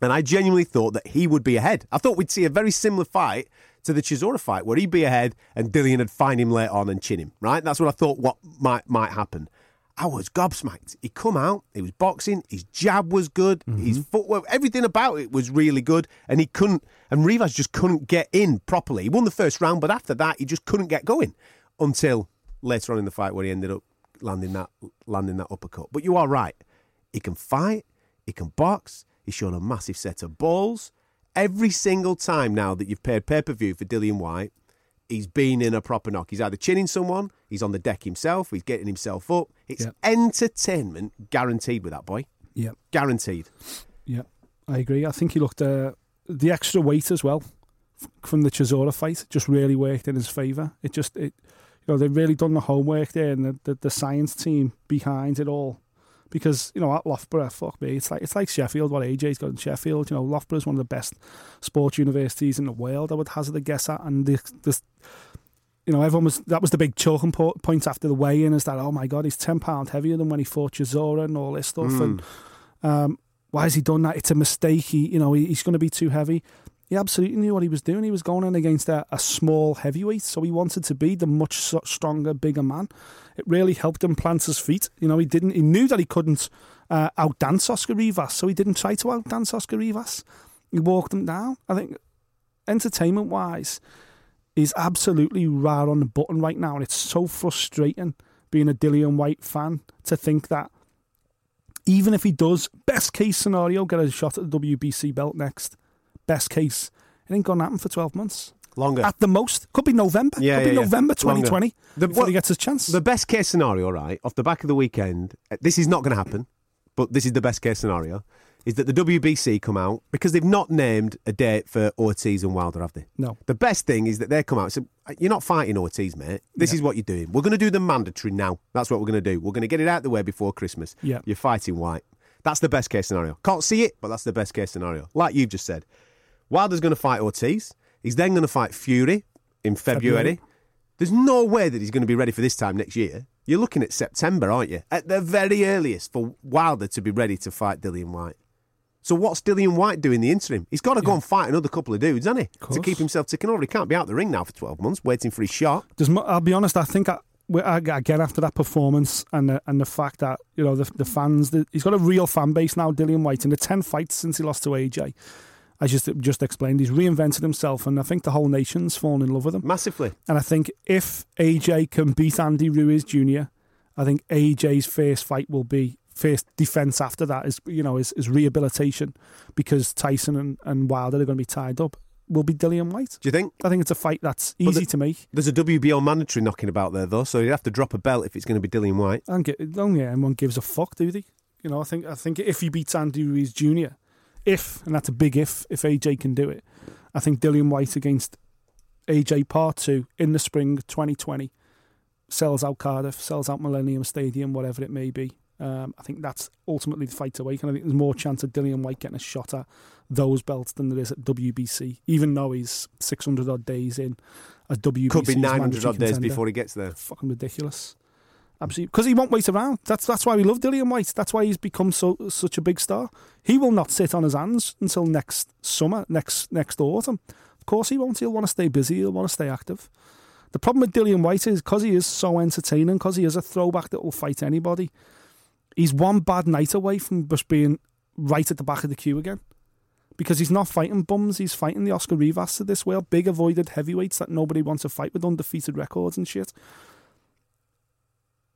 And I genuinely thought that he would be ahead. I thought we'd see a very similar fight to the Chisora fight, where he'd be ahead and Dillian would find him late on and chin him, right? That's what I thought what might happen. I was gobsmacked. He come out, he was boxing, his jab was good, his footwork, everything about it was really good, and he couldn't, and Rivas just couldn't get in properly. He won the first round, but after that, he just couldn't get going until later on in the fight, where he ended up landing that uppercut. But you are right. He can fight, he can box. He's shown a massive set of balls. Every single time now that you've paid pay-per-view for Dillian Whyte, he's been in a proper knock. He's either chinning someone, he's on the deck himself, he's getting himself up. It's entertainment guaranteed with that boy. Yeah. Guaranteed. Yeah, I agree. I think he looked... the extra weight as well from the Chisora fight just really worked in his favour. It just... you know, they've really done the homework there, and the science team behind it all. Because, you know, at Loughborough, fuck me, it's like Sheffield, what AJ's got in Sheffield. You know, Loughborough's one of the best sports universities in the world, I would hazard a guess at. And this, you know, everyone was, that was the big choking point after the weigh-in, is that, oh my God, he's 10 pounds heavier than when he fought Chisora and all this stuff. And why has he done that? It's a mistake. He's going to be too heavy. He absolutely knew what he was doing. He was going in against a small heavyweight, so he wanted to be the much stronger, bigger man. It really helped him plant his feet. You know, he knew that he couldn't outdance Oscar Rivas, so he didn't try to outdance Oscar Rivas. He walked him down. I think entertainment-wise, he's absolutely right on the button right now, and it's so frustrating being a Dillian Whyte fan to think that even if he does, best case scenario, get a shot at the WBC belt next, best case, it ain't going to happen for 12 months. Longer. At the most. Could be November. Could be November 2020 before he gets his chance. The best case scenario, right, off the back of the weekend, this is not going to happen, but this is the best case scenario, is that the WBC come out, because they've not named a date for Ortiz and Wilder, have they? No. The best thing is that they come out and say, you're not fighting Ortiz, mate. This is what you're doing. We're going to do the mandatory now. That's what we're going to do. We're going to get it out the way before Christmas. Yeah. You're fighting White. That's the best case scenario. Can't see it, but that's the best case scenario. Like you've just said. Wilder's going to fight Ortiz. He's then going to fight Fury in February. There's no way that he's going to be ready for this time next year. You're looking at September, aren't you? At the very earliest for Wilder to be ready to fight Dillian Whyte. So what's Dillian Whyte doing in the interim? He's got to go and fight another couple of dudes, hasn't he? To keep himself ticking over. He can't be out the ring now for 12 months waiting for his shot. I'll be honest, I think, again, after that performance and the fact that, you know, the fans... he's got a real fan base now, Dillian Whyte, in the 10 fights since he lost to AJ. I just explained, he's reinvented himself, and I think the whole nation's fallen in love with him. Massively. And I think if AJ can beat Andy Ruiz Jr., I think AJ's first defence after that is rehabilitation, because Tyson and Wilder are going to be tied up, will be Dillian Whyte. Do you think? I think it's a fight that's easy to make. There's a WBO mandatory knocking about there, though, so you'd have to drop a belt if it's going to be Dillian Whyte. And one gives a fuck, do they? You know, I think if he beats Andy Ruiz Jr., and that's a big if AJ can do it, I think Dillian Whyte against AJ Part 2 in the spring 2020 sells out Cardiff, sells out Millennium Stadium, whatever it may be. I think that's ultimately the fight to wake, and I think there's more chance of Dillian Whyte getting a shot at those belts than there is at WBC, even though he's 600 odd days in as WBC. Could be 900 odd days before he gets there. Fucking ridiculous. Absolutely, because he won't wait around. That's why we love Dillian Whyte. That's why he's become such a big star. He will not sit on his hands until next summer, next autumn. Of course he won't. He'll want to stay busy. He'll want to stay active. The problem with Dillian Whyte is because he is so entertaining, because he is a throwback that will fight anybody, he's one bad night away from just being right at the back of the queue again. Because he's not fighting bums, he's fighting the Oscar Rivas of this world, big avoided heavyweights that nobody wants to fight with, undefeated records and shit.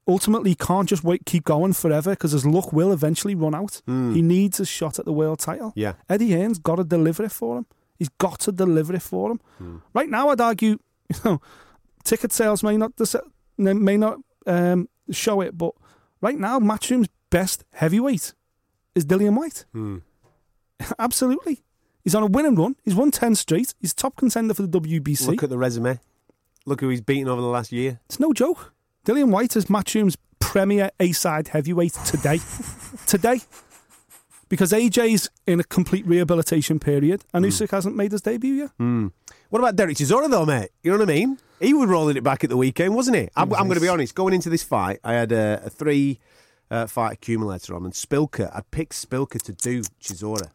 Ultimately, he can't just keep going forever because his luck will eventually run out. He needs a shot at the world title. Yeah. Eddie Hearn's got to deliver it for him. He's got to deliver it for him. Right now, I'd argue, ticket sales may not show it, but right now, Matchroom's best heavyweight is Dillian Whyte. Absolutely. He's on a winning run. He's won 10 straight. He's top contender for the WBC. Look at the resume. Look who he's beaten over the last year. It's no joke. Dillian Whyte is Matchroom's premier A-side heavyweight today. Because AJ's in a complete rehabilitation period and Usyk hasn't made his debut yet. What about Derek Chisora though, mate? You know what I mean? He was rolling it back at the weekend, wasn't he? I'm going to be honest. Going into this fight, I had a three-fight accumulator on, and Spilker, I picked Spilker to do Chisora.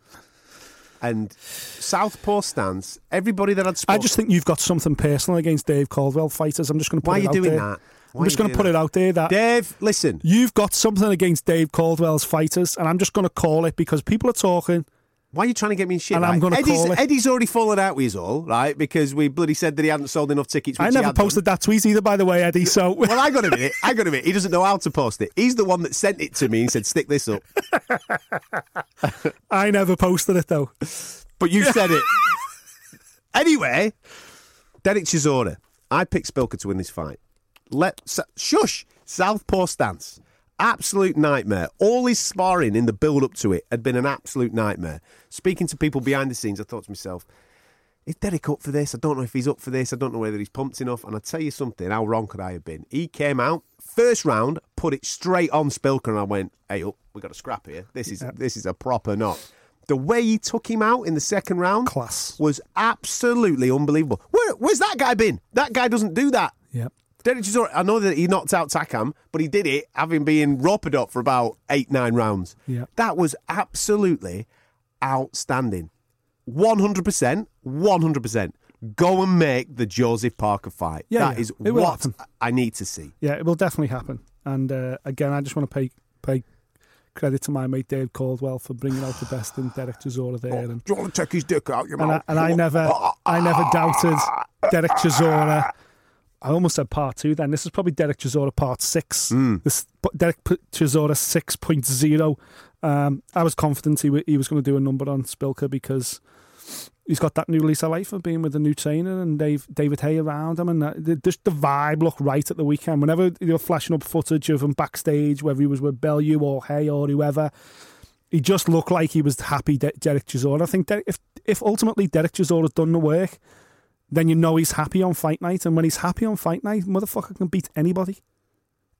And southpaw stance, everybody that had Spilker... I just think you've got something personal against Dave Caldwell fighters. I'm just going to put it out there. Why are you doing that? I'm just going to put it out there that... Dave, listen. You've got something against Dave Caldwell's fighters, and I'm just going to call it because people are talking... Why are you trying to get me in shit? And right? I'm going to call it. Eddie's already fallen out with us all, right? Because we bloody said that he hadn't sold enough tickets. I never posted that tweet either, by the way, Eddie. So well, I got him it. He doesn't know how to post it. He's the one that sent it to me and said, "Stick this up." I never posted it though, but you said it anyway. Derek Chisora, I picked Spilker to win this fight. Shush, southpaw stance. Absolute nightmare. All his sparring in the build-up to it had been an absolute nightmare. Speaking to people behind the scenes, I thought to myself, is Derek up for this? I don't know if he's up for this. I don't know whether he's pumped enough. And I'll tell you something, how wrong could I have been? He came out, first round, put it straight on Spilker, and I went, hey, up, we got a scrap here. This is a proper knock. The way he took him out in the second round was absolutely unbelievable. Where's that guy been? That guy doesn't do that. Yep. Derek Chisora, I know that he knocked out Takam, but he did it having been ropered up for about 8-9 rounds. Yeah. That was absolutely outstanding. 100%. Go and make the Joseph Parker fight. Yeah, that is what I need to see. Yeah, it will definitely happen. And again, I just want to pay credit to my mate Dave Caldwell for bringing out the best in Derek Chisora there. Do you want to take his dick out your mouth? And I never doubted Derek Chisora. I almost said part 2 then. This is probably Derek Chisora part 6. This Derek Chisora 6.0. I was confident he was going to do a number on Spilker because he's got that new lease of life of being with the new trainer and David Hay around him. And just the vibe looked right at the weekend. Whenever they were flashing up footage of him backstage, whether he was with Bellew or Hay or whoever, he just looked like he was happy Derek Chisora. I think if ultimately Derek Chisora had done the work, then you know he's happy on fight night. And when he's happy on fight night, motherfucker can beat anybody.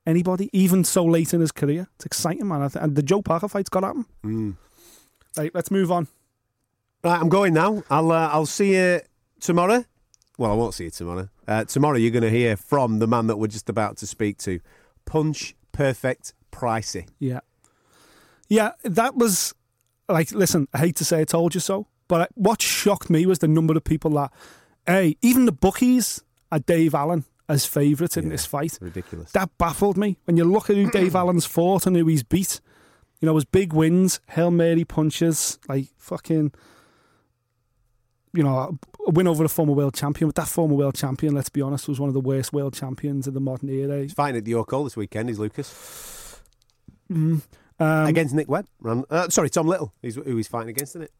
Anybody, even so late in his career. It's exciting, man. And the Joe Parker fight's got at him. Right, let's move on. Right, I'm going now. I'll see you tomorrow. Well, I won't see you tomorrow. Tomorrow you're going to hear from the man that we're just about to speak to. Punch Perfect Pricey. Yeah. Yeah, that was... Like, listen, I hate to say I told you so, but what shocked me was the number of people that... Hey, even the bookies had Dave Allen as favourite in this fight. Ridiculous. That baffled me. When you look at who Dave Allen's fought and who he's beat, you know, his big wins, Hail Mary punches, like fucking, you know, a win over a former world champion. But that former world champion, let's be honest, was one of the worst world champions in the modern era. He's fighting at the York Hall this weekend, is Lucas. Against Nick Webb. Tom Little, who he's fighting against, isn't it?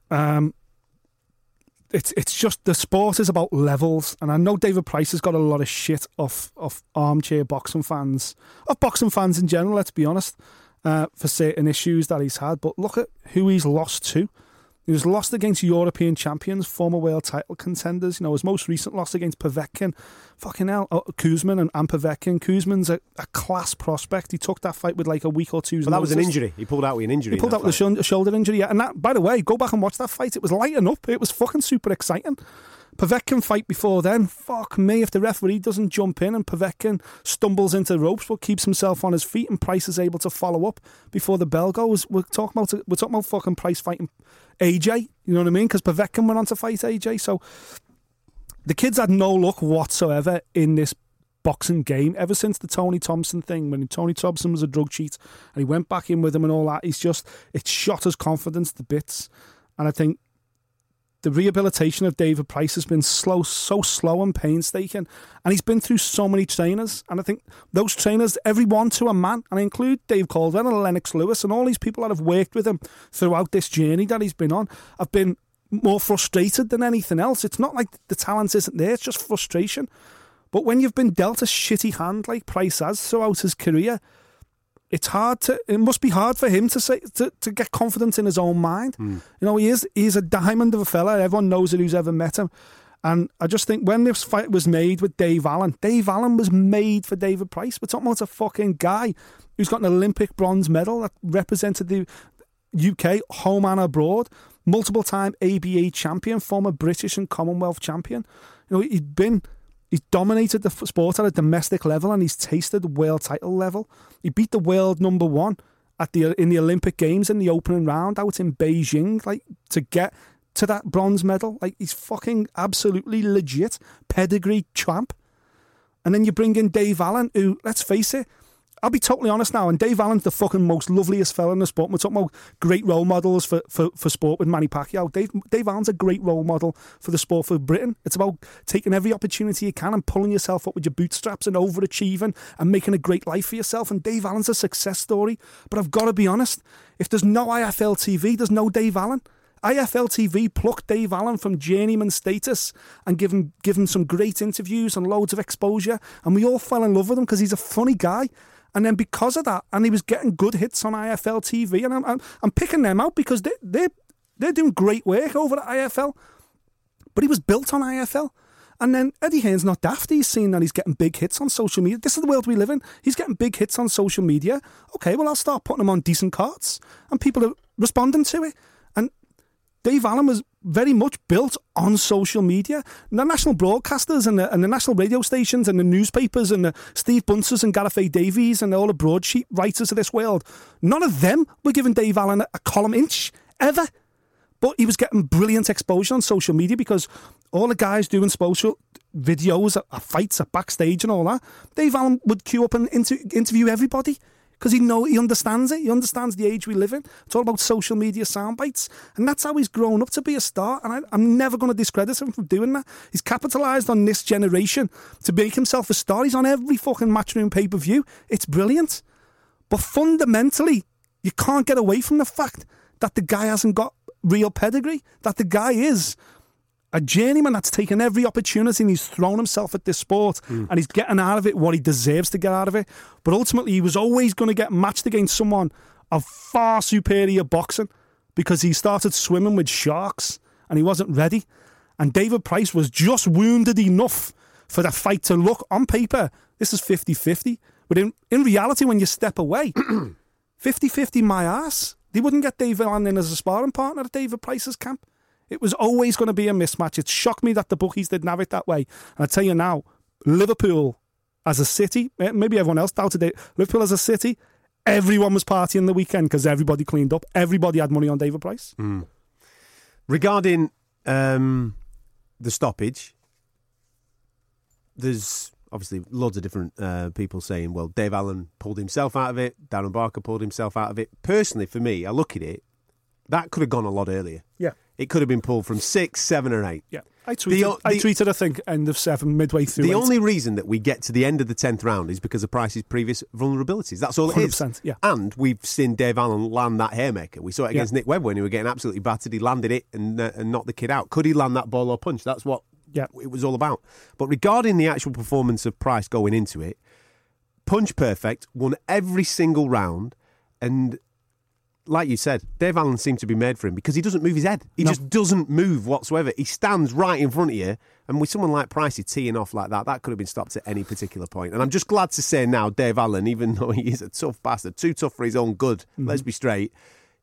It's just the sport is about levels, and I know David Price has got a lot of shit off armchair boxing fans, of boxing fans in general, let's be honest, for certain issues that he's had, but look at who he's lost to. He was lost against European champions, former world title contenders. You know, his most recent loss against Povetkin, fucking hell, Kuzman and Povetkin. Kuzman's a class prospect. He took that fight with like a week or two's notice. That was an injury. He pulled out with an injury. He pulled out with a shoulder injury, yeah. And that, by the way, go back and watch that fight. It was lighting up. It was fucking super exciting. Povetkin fight before then, fuck me, if the referee doesn't jump in and Povetkin stumbles into the ropes but keeps himself on his feet and Price is able to follow up before the bell goes. We're talking about fucking Price fighting AJ, you know what I mean? Because Povetkin went on to fight AJ, so the kids had no luck whatsoever in this boxing game ever since the Tony Thompson thing, when Tony Thompson was a drug cheat and he went back in with him and all that. It shot his confidence to bits, and I think the rehabilitation of David Price has been so slow and painstaking, and he's been through so many trainers, and I think those trainers, everyone to a man, and I include Dave Caldwell and Lennox Lewis and all these people that have worked with him throughout this journey that he's been on, have been more frustrated than anything else. It's not like the talent isn't there, it's just frustration. But when you've been dealt a shitty hand like Price has throughout his career, it must be hard for him to get confidence in his own mind. Mm. You know, he's a diamond of a fella. Everyone knows it who's ever met him. And I just think when this fight was made with Dave Allen was made for David Price. We're talking about a fucking guy who's got an Olympic bronze medal that represented the UK home and abroad, multiple-time ABA champion, former British and Commonwealth champion. You know, He's dominated the sport at a domestic level, and he's tasted the world title level. He beat the world number one in the Olympic Games in the opening round out in Beijing, like, to get to that bronze medal. Like, he's fucking absolutely legit pedigree champ. And then you bring in Dave Allen, who, let's face it, I'll be totally honest now, and Dave Allen's the fucking most loveliest fella in the sport. We're talking about great role models for sport with Manny Pacquiao. Dave Allen's a great role model for the sport for Britain. It's about taking every opportunity you can and pulling yourself up with your bootstraps and overachieving and making a great life for yourself. And Dave Allen's a success story. But I've got to be honest, if there's no IFL TV, there's no Dave Allen. IFL TV plucked Dave Allen from journeyman status and give him some great interviews and loads of exposure. And we all fell in love with him because he's a funny guy. And then because of that, and he was getting good hits on IFL TV, and I'm picking them out because they're doing great work over at IFL, but he was built on IFL. And then Eddie Hearn's not daft. He's seen that he's getting big hits on social media. This is the world we live in. He's getting big hits on social media. Okay, well, I'll start putting them on decent cards, and people are responding to it. And Dave Allen was very much built on social media. And the national broadcasters and the national radio stations and the newspapers and the Steve Buncers and Gareth A. Davies and all the broadsheet writers of this world, none of them were giving Dave Allen a column inch ever. But he was getting brilliant exposure on social media because all the guys doing social videos at fights at backstage and all that, Dave Allen would queue up and interview everybody. Because he understands it. He understands the age we live in. It's all about social media soundbites. And that's how he's grown up to be a star. And I'm never going to discredit him for doing that. He's capitalised on this generation to make himself a star. He's on every fucking Matchroom pay-per-view. It's brilliant. But fundamentally, you can't get away from the fact that the guy hasn't got real pedigree. That the guy is a journeyman that's taken every opportunity and he's thrown himself at this sport and he's getting out of it what he deserves to get out of it. But ultimately, he was always going to get matched against someone of far superior boxing because he started swimming with sharks and he wasn't ready. And David Price was just wounded enough for the fight to look, on paper, this is 50-50. But in reality, when you step away, 50-50 my ass. They wouldn't get David Allen in as a sparring partner at David Price's camp. It was always going to be a mismatch. It shocked me that the bookies didn't have it that way. And I tell you now, Liverpool as a city, maybe everyone else doubted it, Liverpool as a city, everyone was partying the weekend because everybody cleaned up. Everybody had money on David Price. Mm. Regarding the stoppage, there's obviously loads of different people saying, well, Dave Allen pulled himself out of it, Darren Barker pulled himself out of it. Personally, for me, I look at it, that could have gone a lot earlier. Yeah. It could have been pulled from 6, 7, or 8. Yeah, I tweeted, I think, end of 7, midway through. The only reason that we get to the end of the 10th round is because of Price's previous vulnerabilities. That's all it 100%, is. Yeah. And we've seen Dave Allen land that haymaker. We saw it against Nick Webb when he was getting absolutely battered. He landed it and knocked the kid out. Could he land that ball or punch? That's what it was all about. But regarding the actual performance of Price going into it, punch perfect, won every single round, and like you said, Dave Allen seemed to be made for him because he doesn't move his head. He just doesn't move whatsoever. He stands right in front of you, and with someone like Price teeing off like that, that could have been stopped at any particular point. And I'm just glad to say now, Dave Allen, even though he is a tough bastard, too tough for his own good, let's be straight,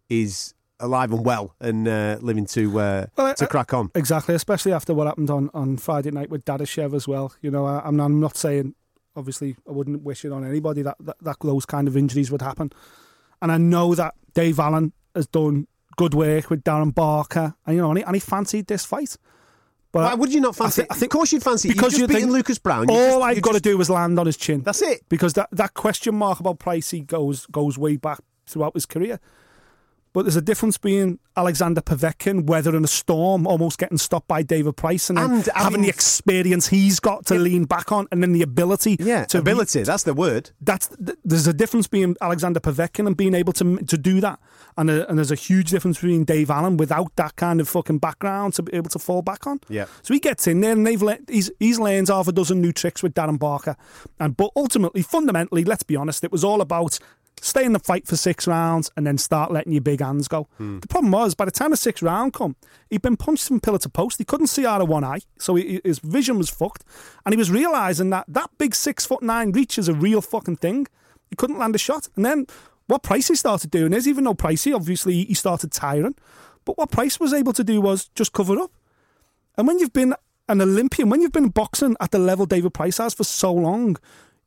is alive and well and living to crack on. Exactly, especially after what happened on Friday night with Dadashev as well. You know, I'm not saying, obviously, I wouldn't wish it on anybody that those kind of injuries would happen. And I know that Dave Allen has done good work with Darren Barker, and you know, and he fancied this fight. But why would you not fancy? I think, of course, you'd fancy it. Because you're beating Lucas Brown. All I've got to do is land on his chin. That's it. Because that question mark about Price goes way back throughout his career. But there's a difference being Alexander Povetkin weathering a storm, almost getting stopped by David Price, and having the experience he's got to lean back on, and then the ability. Yeah, to ability. That's the word. There's a difference being Alexander Povetkin and being able to do that, and there's a huge difference between Dave Allen without that kind of fucking background to be able to fall back on. Yeah. So he gets in there, and he's learned half a dozen new tricks with Darren Barker, but ultimately, fundamentally, let's be honest, it was all about stay in the fight for 6 rounds and then start letting your big hands go. The problem was, by the time the 6th round come, he'd been punched from pillar to post. He couldn't see out of one eye, so his vision was fucked. And he was realising that big 6'9" reach is a real fucking thing. He couldn't land a shot. And then what Pricey started doing is, even though Pricey, obviously, he started tiring, but what Price was able to do was just cover up. And when you've been an Olympian, when you've been boxing at the level David Price has for so long,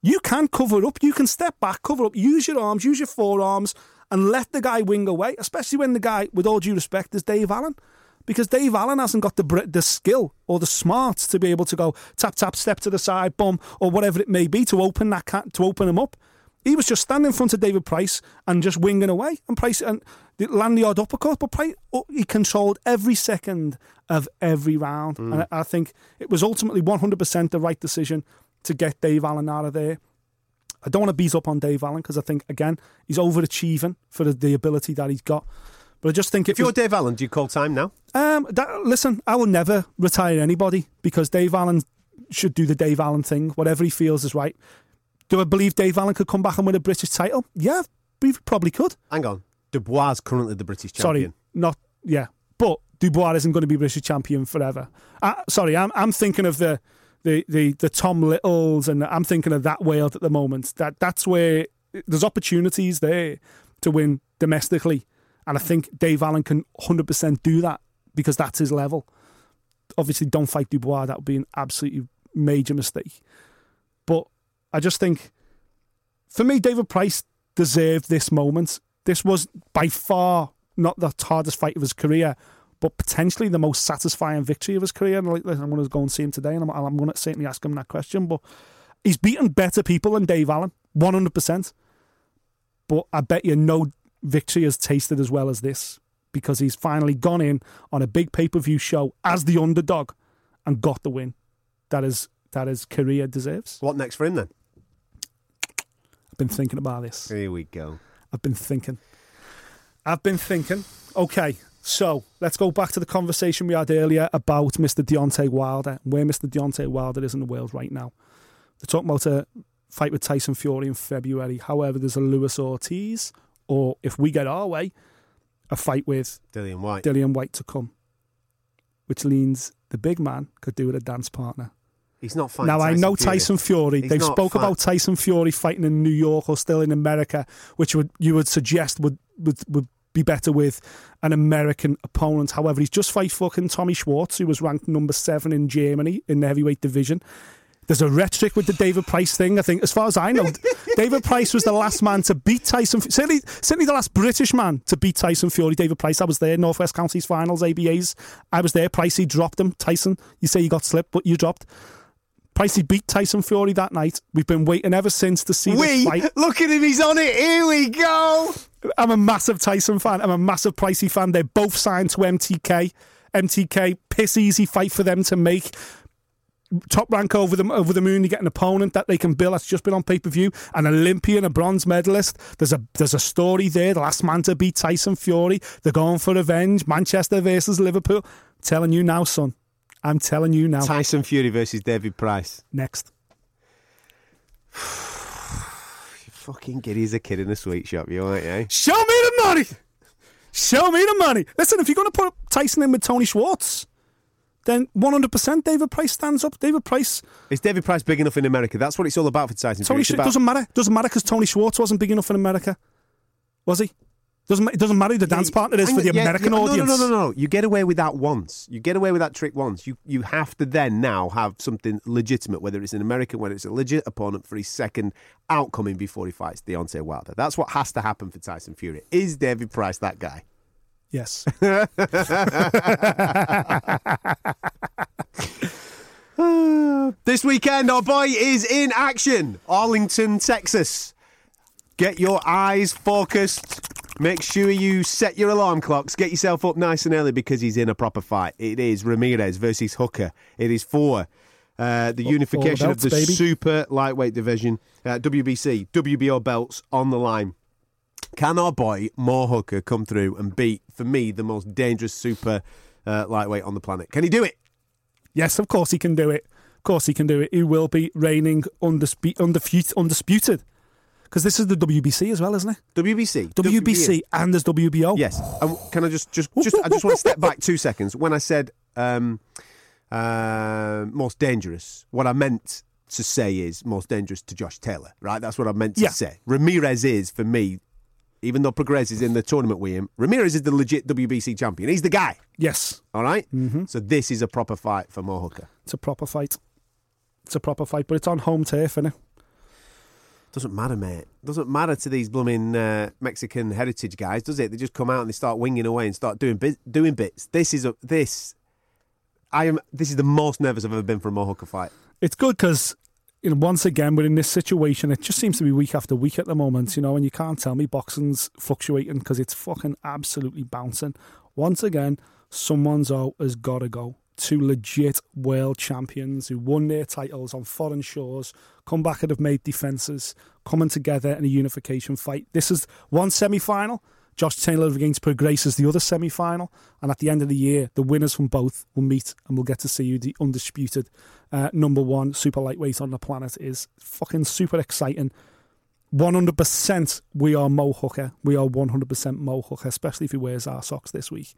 you can cover up, you can step back, cover up, use your arms, use your forearms, and let the guy wing away, especially when the guy, with all due respect, is Dave Allen. Because Dave Allen hasn't got the skill or the smarts to be able to go tap, tap, step to the side, bum, or whatever it may be, to open to open him up. He was just standing in front of David Price and just winging away, and Price and land the odd uppercut, but Price, he controlled every second of every round. And I think it was ultimately 100% the right decision to get Dave Allen out of there. I don't want to beat up on Dave Allen because I think, again, he's overachieving for the ability that he's got. But I just think if you're Dave Allen, do you call time now? Listen, I will never retire anybody because Dave Allen should do the Dave Allen thing, whatever he feels is right. Do I believe Dave Allen could come back and win a British title? Yeah, he probably could. Hang on. Dubois is currently the British champion. Sorry, but Dubois isn't going to be British champion forever. I'm thinking of the Tom Littles, and I'm thinking of that world at the moment. That's where there's opportunities there to win domestically, and I think Dave Allen can 100% do that because that's his level. Obviously, don't fight Dubois. That would be an absolutely major mistake. But I just think, for me, David Price deserved this moment. This was by far not the hardest fight of his career, but potentially the most satisfying victory of his career. And I'm going to go and see him today, and I'm going to certainly ask him that question. But he's beaten better people than Dave Allen, 100%. But I bet you no victory has tasted as well as this, because he's finally gone in on a big pay-per-view show as the underdog and got the win that his career deserves. What next for him then? I've been thinking about this. Here we go. I've been thinking. Okay. So, let's go back to the conversation we had earlier about Mr. Deontay Wilder, where Mr. Deontay Wilder is in the world right now. They're talking about a fight with Tyson Fury in February. However, there's a Luis Ortiz, or if we get our way, a fight with Dillian Whyte to come, which leans the big man could do with a dance partner. He's not fighting. Now, Tyson I know Fury. Tyson Fury. They've spoke about Tyson Fury fighting in New York or still in America, which you would suggest would be better with an American opponent. However, he's just fought fucking Tommy Schwartz, who was ranked number 7 in Germany in the heavyweight division. There's a rhetoric with the David Price thing. I think, as far as I know, David Price was the last man to beat Tyson. Certainly the last British man to beat Tyson Fury. David Price, I was there. Northwest Counties Finals, ABAs. I was there. Pricey dropped him. Tyson, you say you got slipped, but you dropped. Pricey beat Tyson Fury that night. We've been waiting ever since to see this fight. Look at him, he's on it. Here we go. I'm a massive Tyson fan. I'm a massive Pricey fan. They're both signed to MTK. MTK, piss easy fight for them to make. Top rank over the moon. You get an opponent that they can bill that's just been on pay-per-view. An Olympian, a bronze medalist. There's a story there. The last man to beat Tyson Fury. They're going for revenge. Manchester versus Liverpool. I'm telling you now, son. I'm telling you now. Tyson Fury versus David Price. Next. You fucking giddy as a kid in a sweet shop, you aren't you? Show me the money! Show me the money. Listen, if you're going to put Tyson in with Tony Schwartz, then 100% David Price stands up. David Price. Is David Price big enough in America? That's what it's all about for Tyson. Tony Schwartz doesn't matter. Doesn't matter because Tony Schwartz wasn't big enough in America. Was he? It doesn't matter who the dance partner is for the American audience. No. You get away with that once. You get away with that trick once. You have to then now have something legitimate, whether it's an American, whether it's a legit opponent for his second outcoming before he fights Deontay Wilder. That's what has to happen for Tyson Fury. Is David Price that guy? Yes. This weekend, our boy is in action. Arlington, Texas. Get your eyes focused. Make sure you set your alarm clocks. Get yourself up nice and early because he's in a proper fight. It is Ramirez versus Hooker. It is for the unification of the super lightweight division. WBC, WBO belts on the line. Can our boy Mo Hooker come through and beat, for me, the most dangerous super lightweight on the planet? Can he do it? Yes, of course he can do it. Of course he can do it. He will be reigning undisputed. Because this is the WBC as well, isn't it? WBC and there's WBO. Yes. And can I just want to step back 2 seconds. When I said most dangerous, what I meant to say is most dangerous to Josh Taylor, right? That's what I meant to say. Ramirez is, for me, even though Progrez is in the tournament with him, Ramirez is the legit WBC champion. He's the guy. Yes. All right? Mm-hmm. So this is a proper fight for Mo Hooker. It's a proper fight, but it's on home turf, isn't it? Doesn't matter, mate. Doesn't matter to these blooming Mexican heritage guys, does it? They just come out and they start winging away and start doing bits. This is the most nervous I've ever been for a Mo Hooker fight. It's good because, you know, once again we're in this situation. It just seems to be week after week at the moment, you know. And you can't tell me boxing's fluctuating because it's fucking absolutely bouncing. Once again, someone's out has got to go. Two legit world champions who won their titles on foreign shores, come back and have made defences, coming together in a unification fight. This is one semi-final. Josh Taylor against Progrez is the other semi-final. And at the end of the year, the winners from both will meet and we'll get to see who the undisputed number one super lightweight on the planet is. Fucking super exciting. 100% we are Mo Hooker. We are 100% Mo Hooker, especially if he wears our socks this week.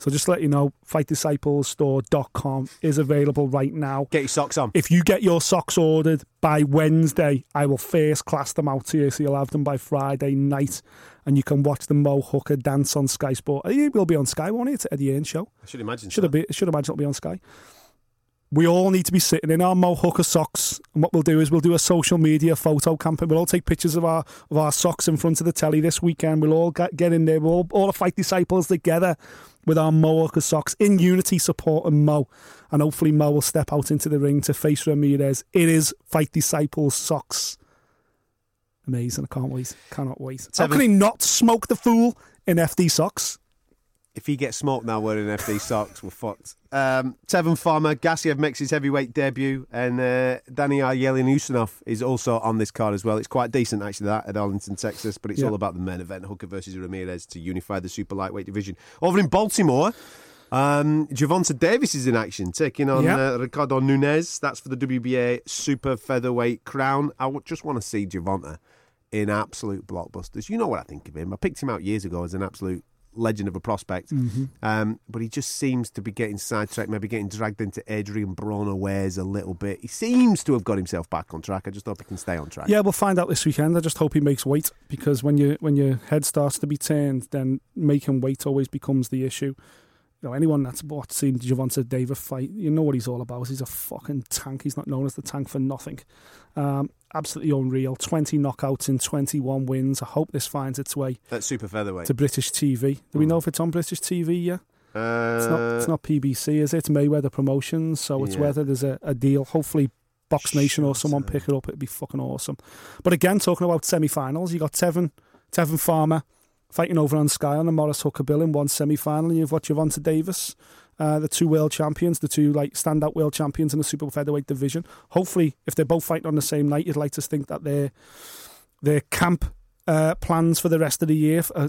So just to let you know, fightdisciplesstore.com is available right now. Get your socks on. If you get your socks ordered by Wednesday, I will first class them out to you, so you'll have them by Friday night, and you can watch the Mo Hooker dance on Sky Sport. It will be on Sky, won't it? It's Eddie Earn's show. I should imagine so. Should imagine it'll be on Sky. We all need to be sitting in our Mo Hooker socks, and what we'll do is we'll do a social media photo campaign. We'll all take pictures of our socks in front of the telly this weekend. We'll all get in there. We'll all the Fight Disciples together with our Mo Hooker socks in unity supporting Mo, and hopefully Mo will step out into the ring to face Ramirez. It is Fight Disciples socks. Amazing. I can't wait. Cannot wait. How can he not smoke the fool in FD socks? If he gets smoked now wearing FD socks, we're fucked. Tevin Farmer, Gassiev makes his heavyweight debut, and Daniil Yeleniusanov is also on this card as well. It's quite decent, actually, that, at Arlington, Texas, but it's all about the main event, Hooker versus Ramirez, to unify the super lightweight division. Over in Baltimore, Gervonta Davis is in action, taking on Ricardo Nunes. That's for the WBA super featherweight crown. I just want to see Gervonta in absolute blockbusters. You know what I think of him. I picked him out years ago as an absolute legend of a prospect, but he just seems to be getting sidetracked, maybe getting dragged into Adrian Broner wares a little bit. He seems to have got himself back on track. I just hope he can stay on track. Yeah, we'll find out this weekend. I just hope he makes weight, because when your head starts to be turned, then making weight always becomes the issue. You know, anyone that's seen Gervonta Davis fight, you know what he's all about. He's a fucking tank. He's not known as the tank for nothing. Absolutely unreal. 20 knockouts in 21 wins. I hope this finds its way. That's super featherweight. To British TV. Do we know if it's on British TV? Yeah. It's not PBC, is it? It's Mayweather Promotions. So it's whether there's a deal. Hopefully, Box Nation or someone pick it up. It'd be fucking awesome. But again, talking about semi-finals, you got Tevin Farmer fighting over on Sky on the Morris Hooker bill in one semi-final, and you've got Gervonta Davis, the two world champions, the two like standout world champions in the super featherweight division. Hopefully, if they're both fighting on the same night, you'd like to think that their camp plans for the rest of the year are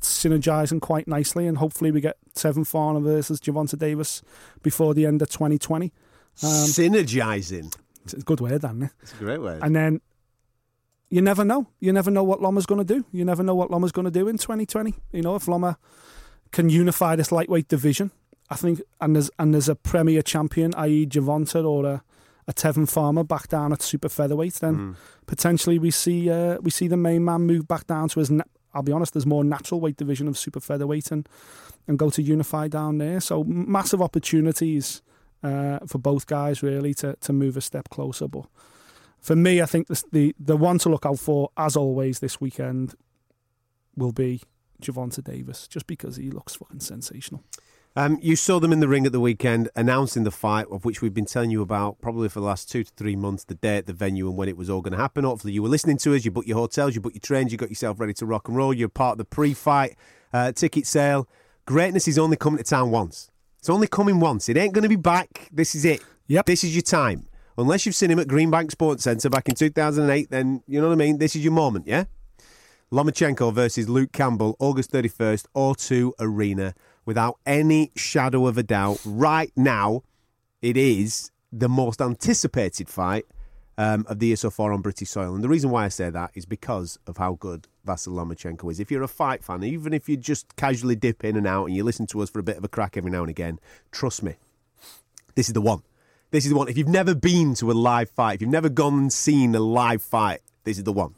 synergising quite nicely, and hopefully we get Tevin Farmer versus Gervonta Davis before the end of 2020. Synergising. It's a good word, isn't it? It's a great word. And then you never know. You never know what Loma's going to do. You never know what Loma's going to do in 2020. You know, if Loma can unify this lightweight division, I think, and there's a premier champion, i.e. Gervonta or a Tevin Farmer back down at super featherweight, then potentially we see the main man move back down to his, I'll be honest, there's more natural weight division of super featherweight and go to unify down there. So massive opportunities for both guys really to move a step closer. But for me, I think the one to look out for, as always, this weekend will be Gervonta Davis, just because he looks fucking sensational. You saw them in the ring at the weekend announcing the fight, of which we've been telling you about probably for the last 2 to 3 months, the date, the venue and when it was all going to happen. Hopefully you were listening to us, you booked your hotels, you booked your trains, you got yourself ready to rock and roll, you're part of the pre-fight ticket sale. Greatness is only coming to town once. It's only coming once. It ain't going to be back. This is it. Yep. This is your time. Unless you've seen him at Greenbank Sports Centre back in 2008, then you know what I mean? This is your moment, yeah? Lomachenko versus Luke Campbell, August 31st, O2 Arena. Without any shadow of a doubt, right now, it is the most anticipated fight of the year so far on British soil. And the reason why I say that is because of how good Vasyl Lomachenko is. If you're a fight fan, even if you just casually dip in and out and you listen to us for a bit of a crack every now and again, trust me, this is the one. This is the one. If you've never been to a live fight, if you've never gone and seen a live fight, this is the one.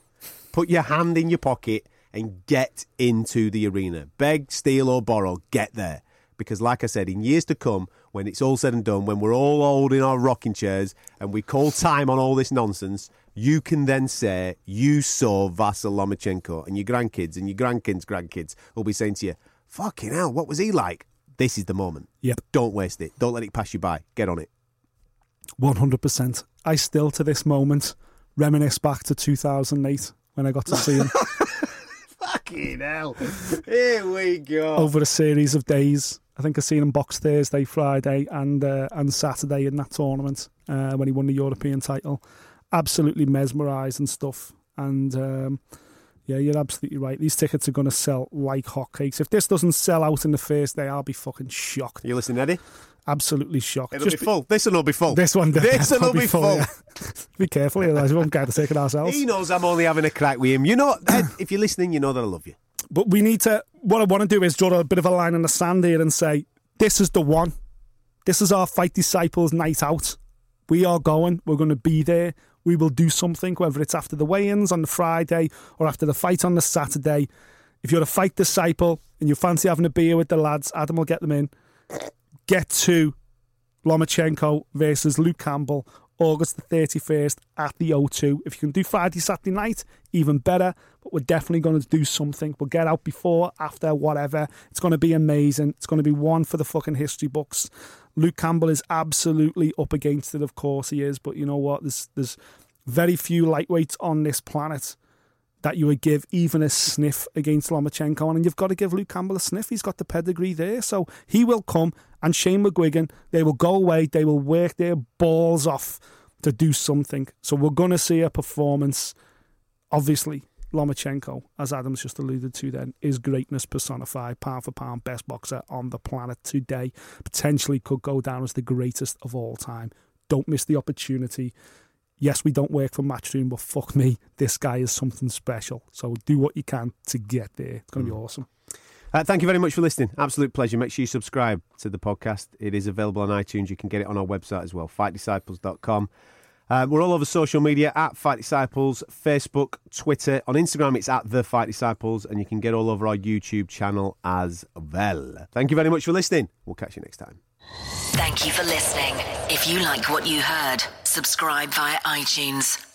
Put your hand in your pocket and get into the arena. Beg, steal or borrow, get there. Because like I said, in years to come, when it's all said and done, when we're all old in our rocking chairs and we call time on all this nonsense, you can then say, you saw Vasyl Lomachenko, and your grandkids and your grandkids' grandkids will be saying to you, fucking hell, what was he like? This is the moment. Yep. Don't waste it. Don't let it pass you by. Get on it. 100%. I still, to this moment, reminisce back to 2008 when I got to see him. Fucking hell. Here we go. Over a series of days. I think I've seen him box Thursday, Friday and Saturday in that tournament when he won the European title. Absolutely mesmerised and stuff. And yeah, you're absolutely right. These tickets are going to sell like hotcakes. If this doesn't sell out in the first day, I'll be fucking shocked. You listening, Eddie? Absolutely shocked. It'll be full. This one will be full. This one definitely. This one will be full. Yeah. Be careful, otherwise we won't get to take it ourselves. He knows I'm only having a crack with him. You know, Ed, if you're listening, you know that I love you. But we need to, what I want to do is draw a bit of a line in the sand here and say, this is the one. This is our Fight Disciples night out. We are going. We're going to be there. We will do something, whether it's after the weigh-ins on the Friday or after the fight on the Saturday. If you're a Fight Disciple and you fancy having a beer with the lads, Adam will get them in. Get to Lomachenko versus Luke Campbell, August the 31st at the O2. If you can do Friday, Saturday night, even better. But we're definitely going to do something. We'll get out before, after, whatever. It's going to be amazing. It's going to be one for the fucking history books. Luke Campbell is absolutely up against it. Of course he is. But you know what? There's very few lightweights on this planet that you would give even a sniff against Lomachenko. And you've got to give Luke Campbell a sniff. He's got the pedigree there. So he will come, and Shane McGuigan, they will go away. They will work their balls off to do something. So we're going to see a performance. Obviously, Lomachenko, as Adam's just alluded to then, is greatness personified, pound for pound, best boxer on the planet today. Potentially could go down as the greatest of all time. Don't miss the opportunity. Yes, we don't work for Matchroom, but fuck me, this guy is something special. So do what you can to get there. It's going to be awesome. Thank you very much for listening. Absolute pleasure. Make sure you subscribe to the podcast. It is available on iTunes. You can get it on our website as well, fightdisciples.com. We're all over social media, at Fight Disciples, Facebook, Twitter. On Instagram, it's at The Fight Disciples, and you can get all over our YouTube channel as well. Thank you very much for listening. We'll catch you next time. Thank you for listening. If you like what you heard, subscribe via iTunes.